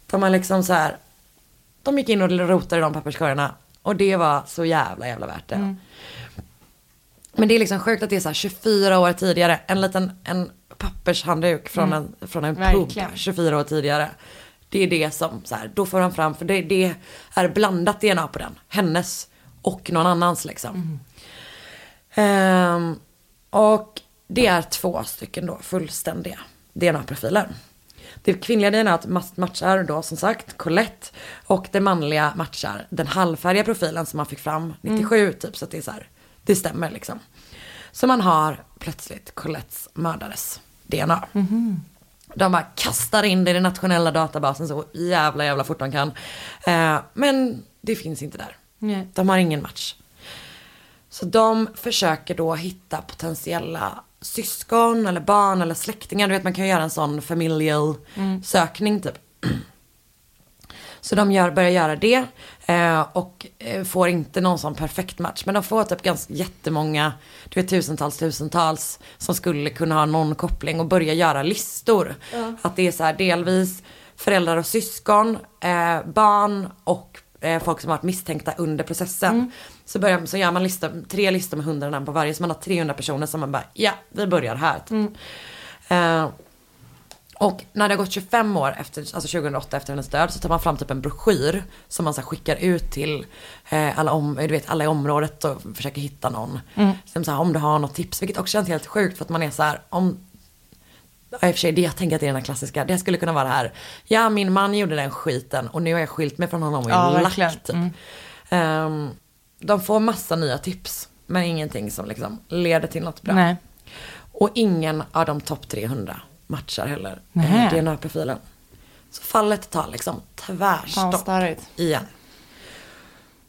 De har liksom så här, de gick in och rotade i de papperskorgarna och det var så jävla jävla värt det. Mm. Men det är liksom sjukt att det är så här tjugofyra år tidigare, en liten en pappershandduk från mm. en från en Verkligen. pub tjugofyra år tidigare. Det är det som så här, då får han fram, för det, det är blandat D N A på den, hennes och någon annans liksom. Mm. Um, och det är två stycken då fullständiga D N A-profiler. Det kvinnliga D N A-t matchar då som sagt Colette, och det manliga matchar den halvfärdiga profilen som man fick fram nittiosju mm. typ, så att det är så här, det stämmer liksom. Så man har plötsligt Colettes mördares D N A. Mm-hmm. De bara kastar in det i den nationella databasen så jävla jävla fort de kan. Eh, men det finns inte där. Nej. De har ingen match. Så de försöker då hitta potentiella syskon eller barn eller släktingar. Du vet, man kan ju göra en sån familial mm. sökning typ. Så de gör, börjar göra det eh, och får inte någon sån perfekt match. Men de får typ ganska jättemånga, du vet, tusentals, tusentals som skulle kunna ha någon koppling, och börja göra listor. Mm. Att det är så här delvis föräldrar och syskon, eh, barn och eh, folk som har varit misstänkta under processen. Mm. Så, börjar, så gör man lista, tre listor med hundra namn på varje. Så man har trehundra personer som man bara, ja, vi börjar här. Mm. Eh, och när det har gått tjugofem år efter, alltså tjugohundraåtta efter hennes död, så tar man fram typ en broschyr som man så här skickar ut till eh, alla, om, du vet, alla i området och försöker hitta någon. Mm. Som så här, om du har något tips, vilket också känns helt sjukt för att man är så här, om... Ja, i och för sig, det jag tänker att det är den här klassiska. Det skulle kunna vara det här. Ja, min man gjorde den skiten och nu har jag skilt mig från honom och ja, lagt typ. Mm. um, De får massa nya tips, men ingenting som liksom leder till något bra. Nej. Och ingen av de topp trehundra matchar heller D N A-profilen. Så fallet tar liksom tvärstopp igen.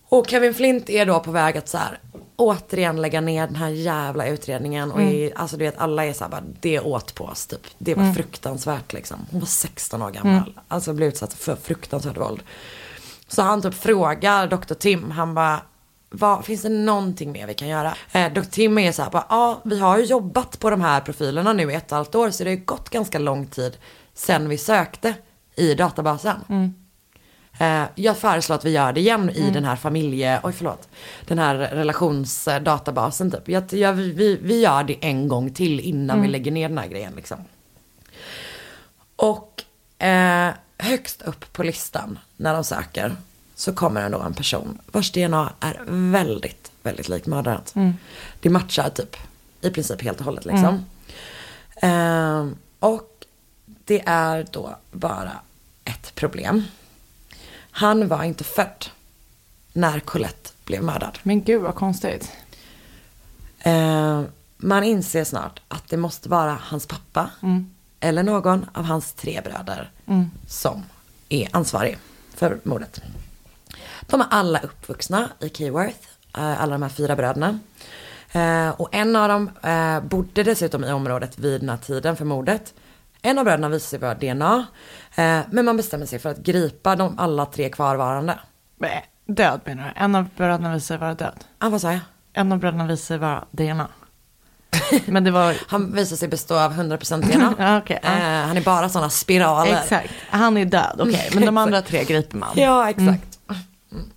Och Kevin Flint är då på väg att så här, återigen lägga ner den här jävla utredningen. Och mm. i, alltså du vet, alla är så här bara, det åt på oss typ. Det var mm. fruktansvärt liksom. Hon var sexton år gammal. Mm. Alltså blev utsatt för fruktansvärt våld. Så han typ frågar doktor Tim. Han bara, vad, finns det någonting mer vi kan göra? Eh, doktor Tim är så här bara, ja ah, vi har ju jobbat på de här profilerna nu i ett och ett halvt år. Så det har ju gått ganska lång tid sen vi sökte i databasen. Mm. Jag föreslår att vi gör det igen i mm. den här familje... Oj, förlåt. Den här relationsdatabasen typ. Jag, jag, vi, vi gör det en gång till innan mm. vi lägger ner den här grejen liksom. Och eh, högst upp på listan när de söker så kommer ändå en person vars D N A är väldigt, väldigt lik mördaren. Mm. Det matchar typ i princip helt och hållet liksom. Mm. Eh, och det är då bara ett problem. Han var inte född när Colette blev mördad. Men gud vad konstigt. Eh, man inser snart att det måste vara hans pappa mm. eller någon av hans tre bröder mm. som är ansvarig för mordet. De är alla uppvuxna i Keyworth, eh, alla de här fyra bröderna. Eh, och en av dem eh, bodde dessutom i området vid den här tiden för mordet. En av bröderna visar sig vara D N A. Eh, men man bestämmer sig för att gripa de alla tre kvarvarande. Nej, död menar du? En av bröderna visar sig vara död. Ah, vad sa jag? En av bröderna visar sig vara D N A. Men det var... Han visar sig bestå av hundra procent D N A. Okay, ja. eh, han är bara sådana spiraler. Exakt. Han är död, okej. Okay. Men de andra tre griper man. Ja, exakt. Mm. Mm.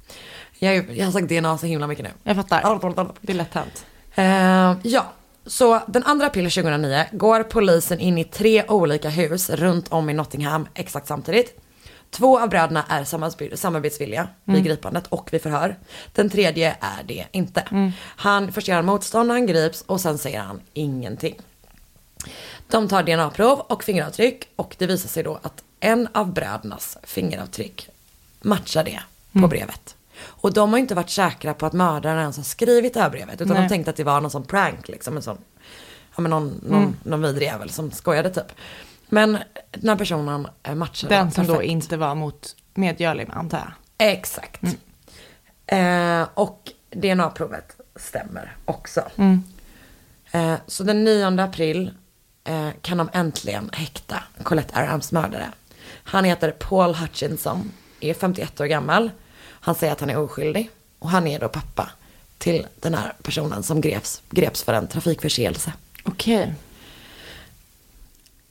Jag, jag har sagt D N A så himla mycket nu. Jag fattar. Det är lätt hänt. Eh, ja. Så den andra april tjugohundranio går polisen in i tre olika hus runt om i Nottingham exakt samtidigt. Två av bröderna är samarbetsvilliga mm. vid gripandet och vid förhör. Den tredje är det inte. Mm. Han först gör motstånd när han grips och sen säger han ingenting. De tar D N A-prov och fingeravtryck och det visar sig då att en av brödernas fingeravtryck matchar det på brevet. Mm. Och de har inte varit säkra på att mördaren ens har skrivit det här brevet. Utan Nej. de tänkte att det var någon sån prank. Liksom, en sån, ja, men någon, någon, mm. någon vidrevel som skojade typ. Men den här personen matchade. Den som perfekt. Då inte var mot medgörlig, antar jag. Exakt. Mm. Eh, och D N A-provet stämmer också. Mm. Eh, så den nionde april eh, kan de äntligen häkta Colette Arams mördare. Han heter Paul Hutchinson. Är femtioett år gammal. Han säger att han är oskyldig och han är då pappa till den här personen som greps, greps för en trafikförseelse. Okej.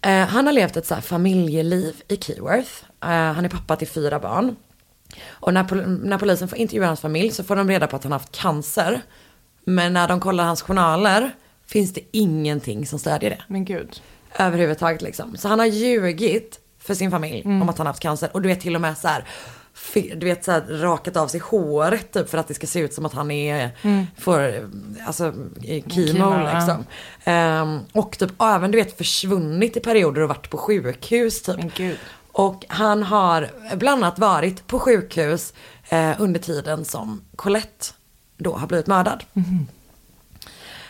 Eh, han har levt ett så här familjeliv i Keyworth. Eh, han är pappa till fyra barn. Och när, pol- när polisen får intervjua hans familj så får de reda på att han har haft cancer. Men när de kollar hans journaler finns det ingenting som stödjer det. Men gud. Överhuvudtaget liksom. Så han har ljugit för sin familj mm. om att han har haft cancer. Och du vet till och med så här... du vet så här, rakat av sig håret typ, för att det ska se ut som att han är mm. för alltså kemo liksom. Um, och typ även du vet försvunnit i perioder och varit på sjukhus typ. Och han har bland annat varit på sjukhus eh, under tiden som Colette då har blivit mördad. Mm.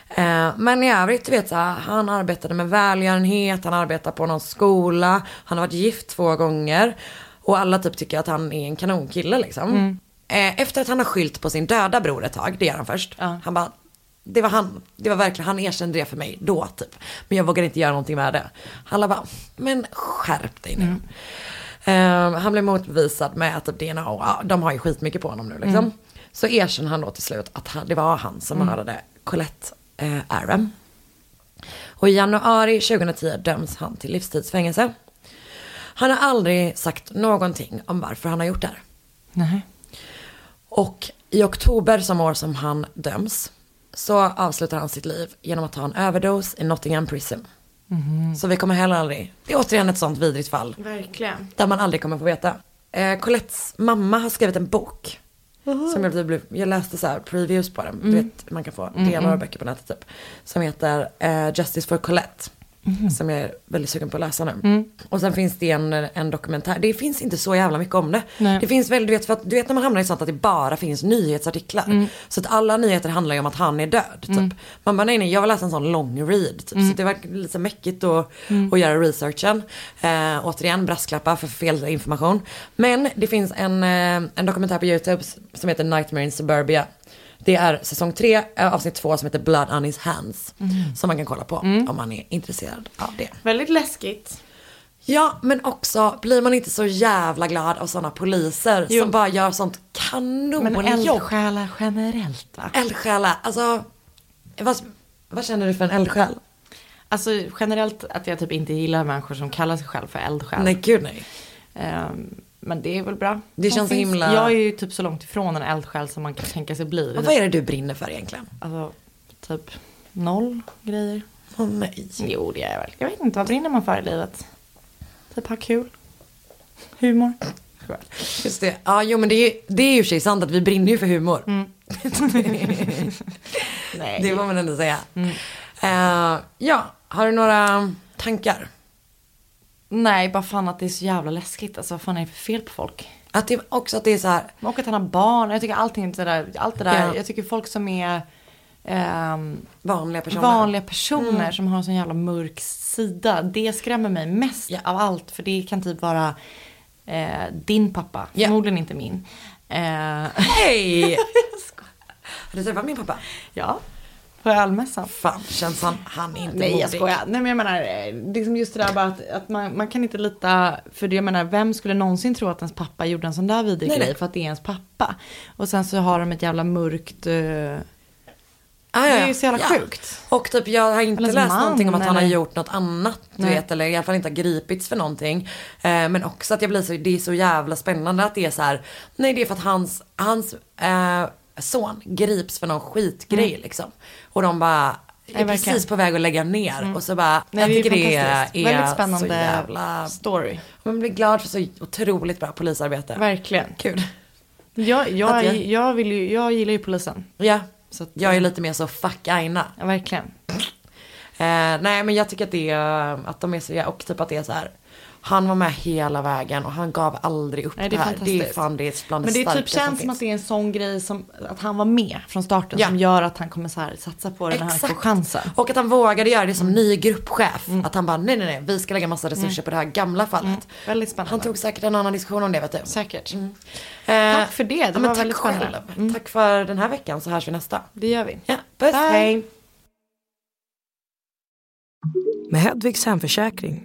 Eh, men i övrigt du vet så här, han arbetade med välgörenhet, han arbetade på någon skola, han har varit gift två gånger. Och alla typ tycker att han är en kanonkille liksom. Mm. Eh, efter att han har skylt på sin döda bror ett tag, det gör han först. Ja. Han bara, det var han, det var verkligen, han erkände det för mig då typ. Men jag vågar inte göra någonting med det. Han bara, men skärp dig nu. Mm. Eh, han blev motbevisad med typ D N A, och, ja, de har ju skitmycket på honom nu liksom. Mm. Så erkänner han då till slut att han, det var han som mm. mördade Colette eh, Aram. Och i januari tjugohundratio döms han till livstidsfängelse. Han har aldrig sagt någonting om varför han har gjort det här. Nej. Och i oktober samma år som han döms så avslutar han sitt liv genom att ta en överdos i Nottingham Prison. Mm. Så vi kommer heller aldrig... Det är återigen ett sånt vidrigt fall. Verkligen. Där man aldrig kommer få veta. Eh, Colettes mamma har skrivit en bok. Uh-huh. Som jag, blev, jag läste så här previews på den. Mm. Du vet, man kan få delar av böcker på nätet typ. Som heter eh, Justice for Colette. Mm. Som jag är väldigt sugen på att läsa nu. Mm. Och sen finns det en, en dokumentär. Det finns inte så jävla mycket om det. Nej. Det finns väl, du vet, för att, du vet när man hamnar i sånt att det bara finns nyhetsartiklar. Mm. Så att alla nyheter handlar ju om att han är död. Typ. Mm. Man bara, nej nej, jag vill läsa en sån lång read. Typ. Mm. Så det var lite mäckigt att mm. och göra researchen. Eh, återigen, brasklappa för fel information. Men det finns en, en dokumentär på YouTube som heter Nightmare in Suburbia. Det är säsong tre, avsnitt två som heter Blood on his hands. Mm. Som man kan kolla på mm. om man är intresserad av det. Väldigt läskigt. Ja, men också blir man inte så jävla glad av sådana poliser jo. Som bara gör sånt kanonjobb. Men eldsjälar generellt va? Eldsjälar, alltså vad, vad känner du för en eldsjäl? Alltså generellt att jag typ inte gillar människor som kallar sig själv för eldsjäl. Nej, gud nej. Um, Men det är väl bra. Det känns finns... himla... Jag är ju typ så långt ifrån en eldsjäl som man kan tänka sig bli. Och vad är det du brinner för egentligen? Alltså, typ noll grejer. Åh oh, nej. Jo, det är jag väl. Jag vet inte, vad brinner man för i livet? Typ ha kul. Humor. Just det. Ja, jo, men det är, det är ju sig sant att vi brinner ju för humor. Mm. Nej. Det får man ändå säga. Mm. Uh, ja, har du några tankar? Nej, bara fan att det är så jävla läskigt. Alltså, vad fan är det för fel på folk? Att det, också att det är så här... Och att han har barn. Jag tycker allting det där, allt det där. Ja. Jag tycker folk som är... Um, vanliga personer. Vanliga personer mm. som har en sån jävla mörk sida. Det skrämmer mig mest ja. Av allt. För det kan typ vara eh, din pappa. Ja. Förmodligen inte min. Eh... Hej! Har du träffat min pappa? Ja. På allmässan. Fan, känns han, han är inte modig. Nej, jag skojar. Nej, men jag menar, liksom just det där bara att, att man, man kan inte lita, för det, jag menar, vem skulle någonsin tro att ens pappa gjorde en sån där vidrig grej för att det är ens pappa? Och sen så har de ett jävla mörkt... Uh... Ah, det är ju så jävla ja. Sjukt. Och typ, jag har inte läst man, någonting om att eller? Han har gjort något annat, du nej. Vet, eller i alla fall inte har gripits för någonting. Eh, men också att jag blir så, det är så jävla spännande att det är så här, nej, det är för att hans... hans eh, son grips för någon skitgrej mm. liksom. Och de bara är precis verkligen. På väg att lägga ner mm. och så bara nej, jag tycker det är, är väldigt spännande jävla... story. Man blir glad för så otroligt bra polisarbete. Verkligen. Kul. Jag jag jag, jag vill ju, jag gillar ju polisen. Ja. Så att, jag är lite mer så fuck Aina. Ja, verkligen. Eh, nej men jag tycker att det är, att de är så och typ att det är så här. Han var med hela vägen och han gav aldrig upp nej, det, det här. Det är fan det är bland det. Men det är typ känns som att det är en sån grej som att han var med från starten ja. Som gör att han kommer så här satsa på den här chansen. Och att han vågade göra det som mm. ny gruppchef mm. att han bara nej nej nej vi ska lägga massa resurser mm. på det här gamla fallet. Mm. Väldigt spännande. Han tog säkert en annan diskussion om det vet du. Säkert. Mm. Eh, tack för det. Det ja, var väldigt spännande. Mm. Tack för den här veckan så hörs vi nästa. Det gör vi. Ja, puss. Hej. Med Hedvigs hemförsäkring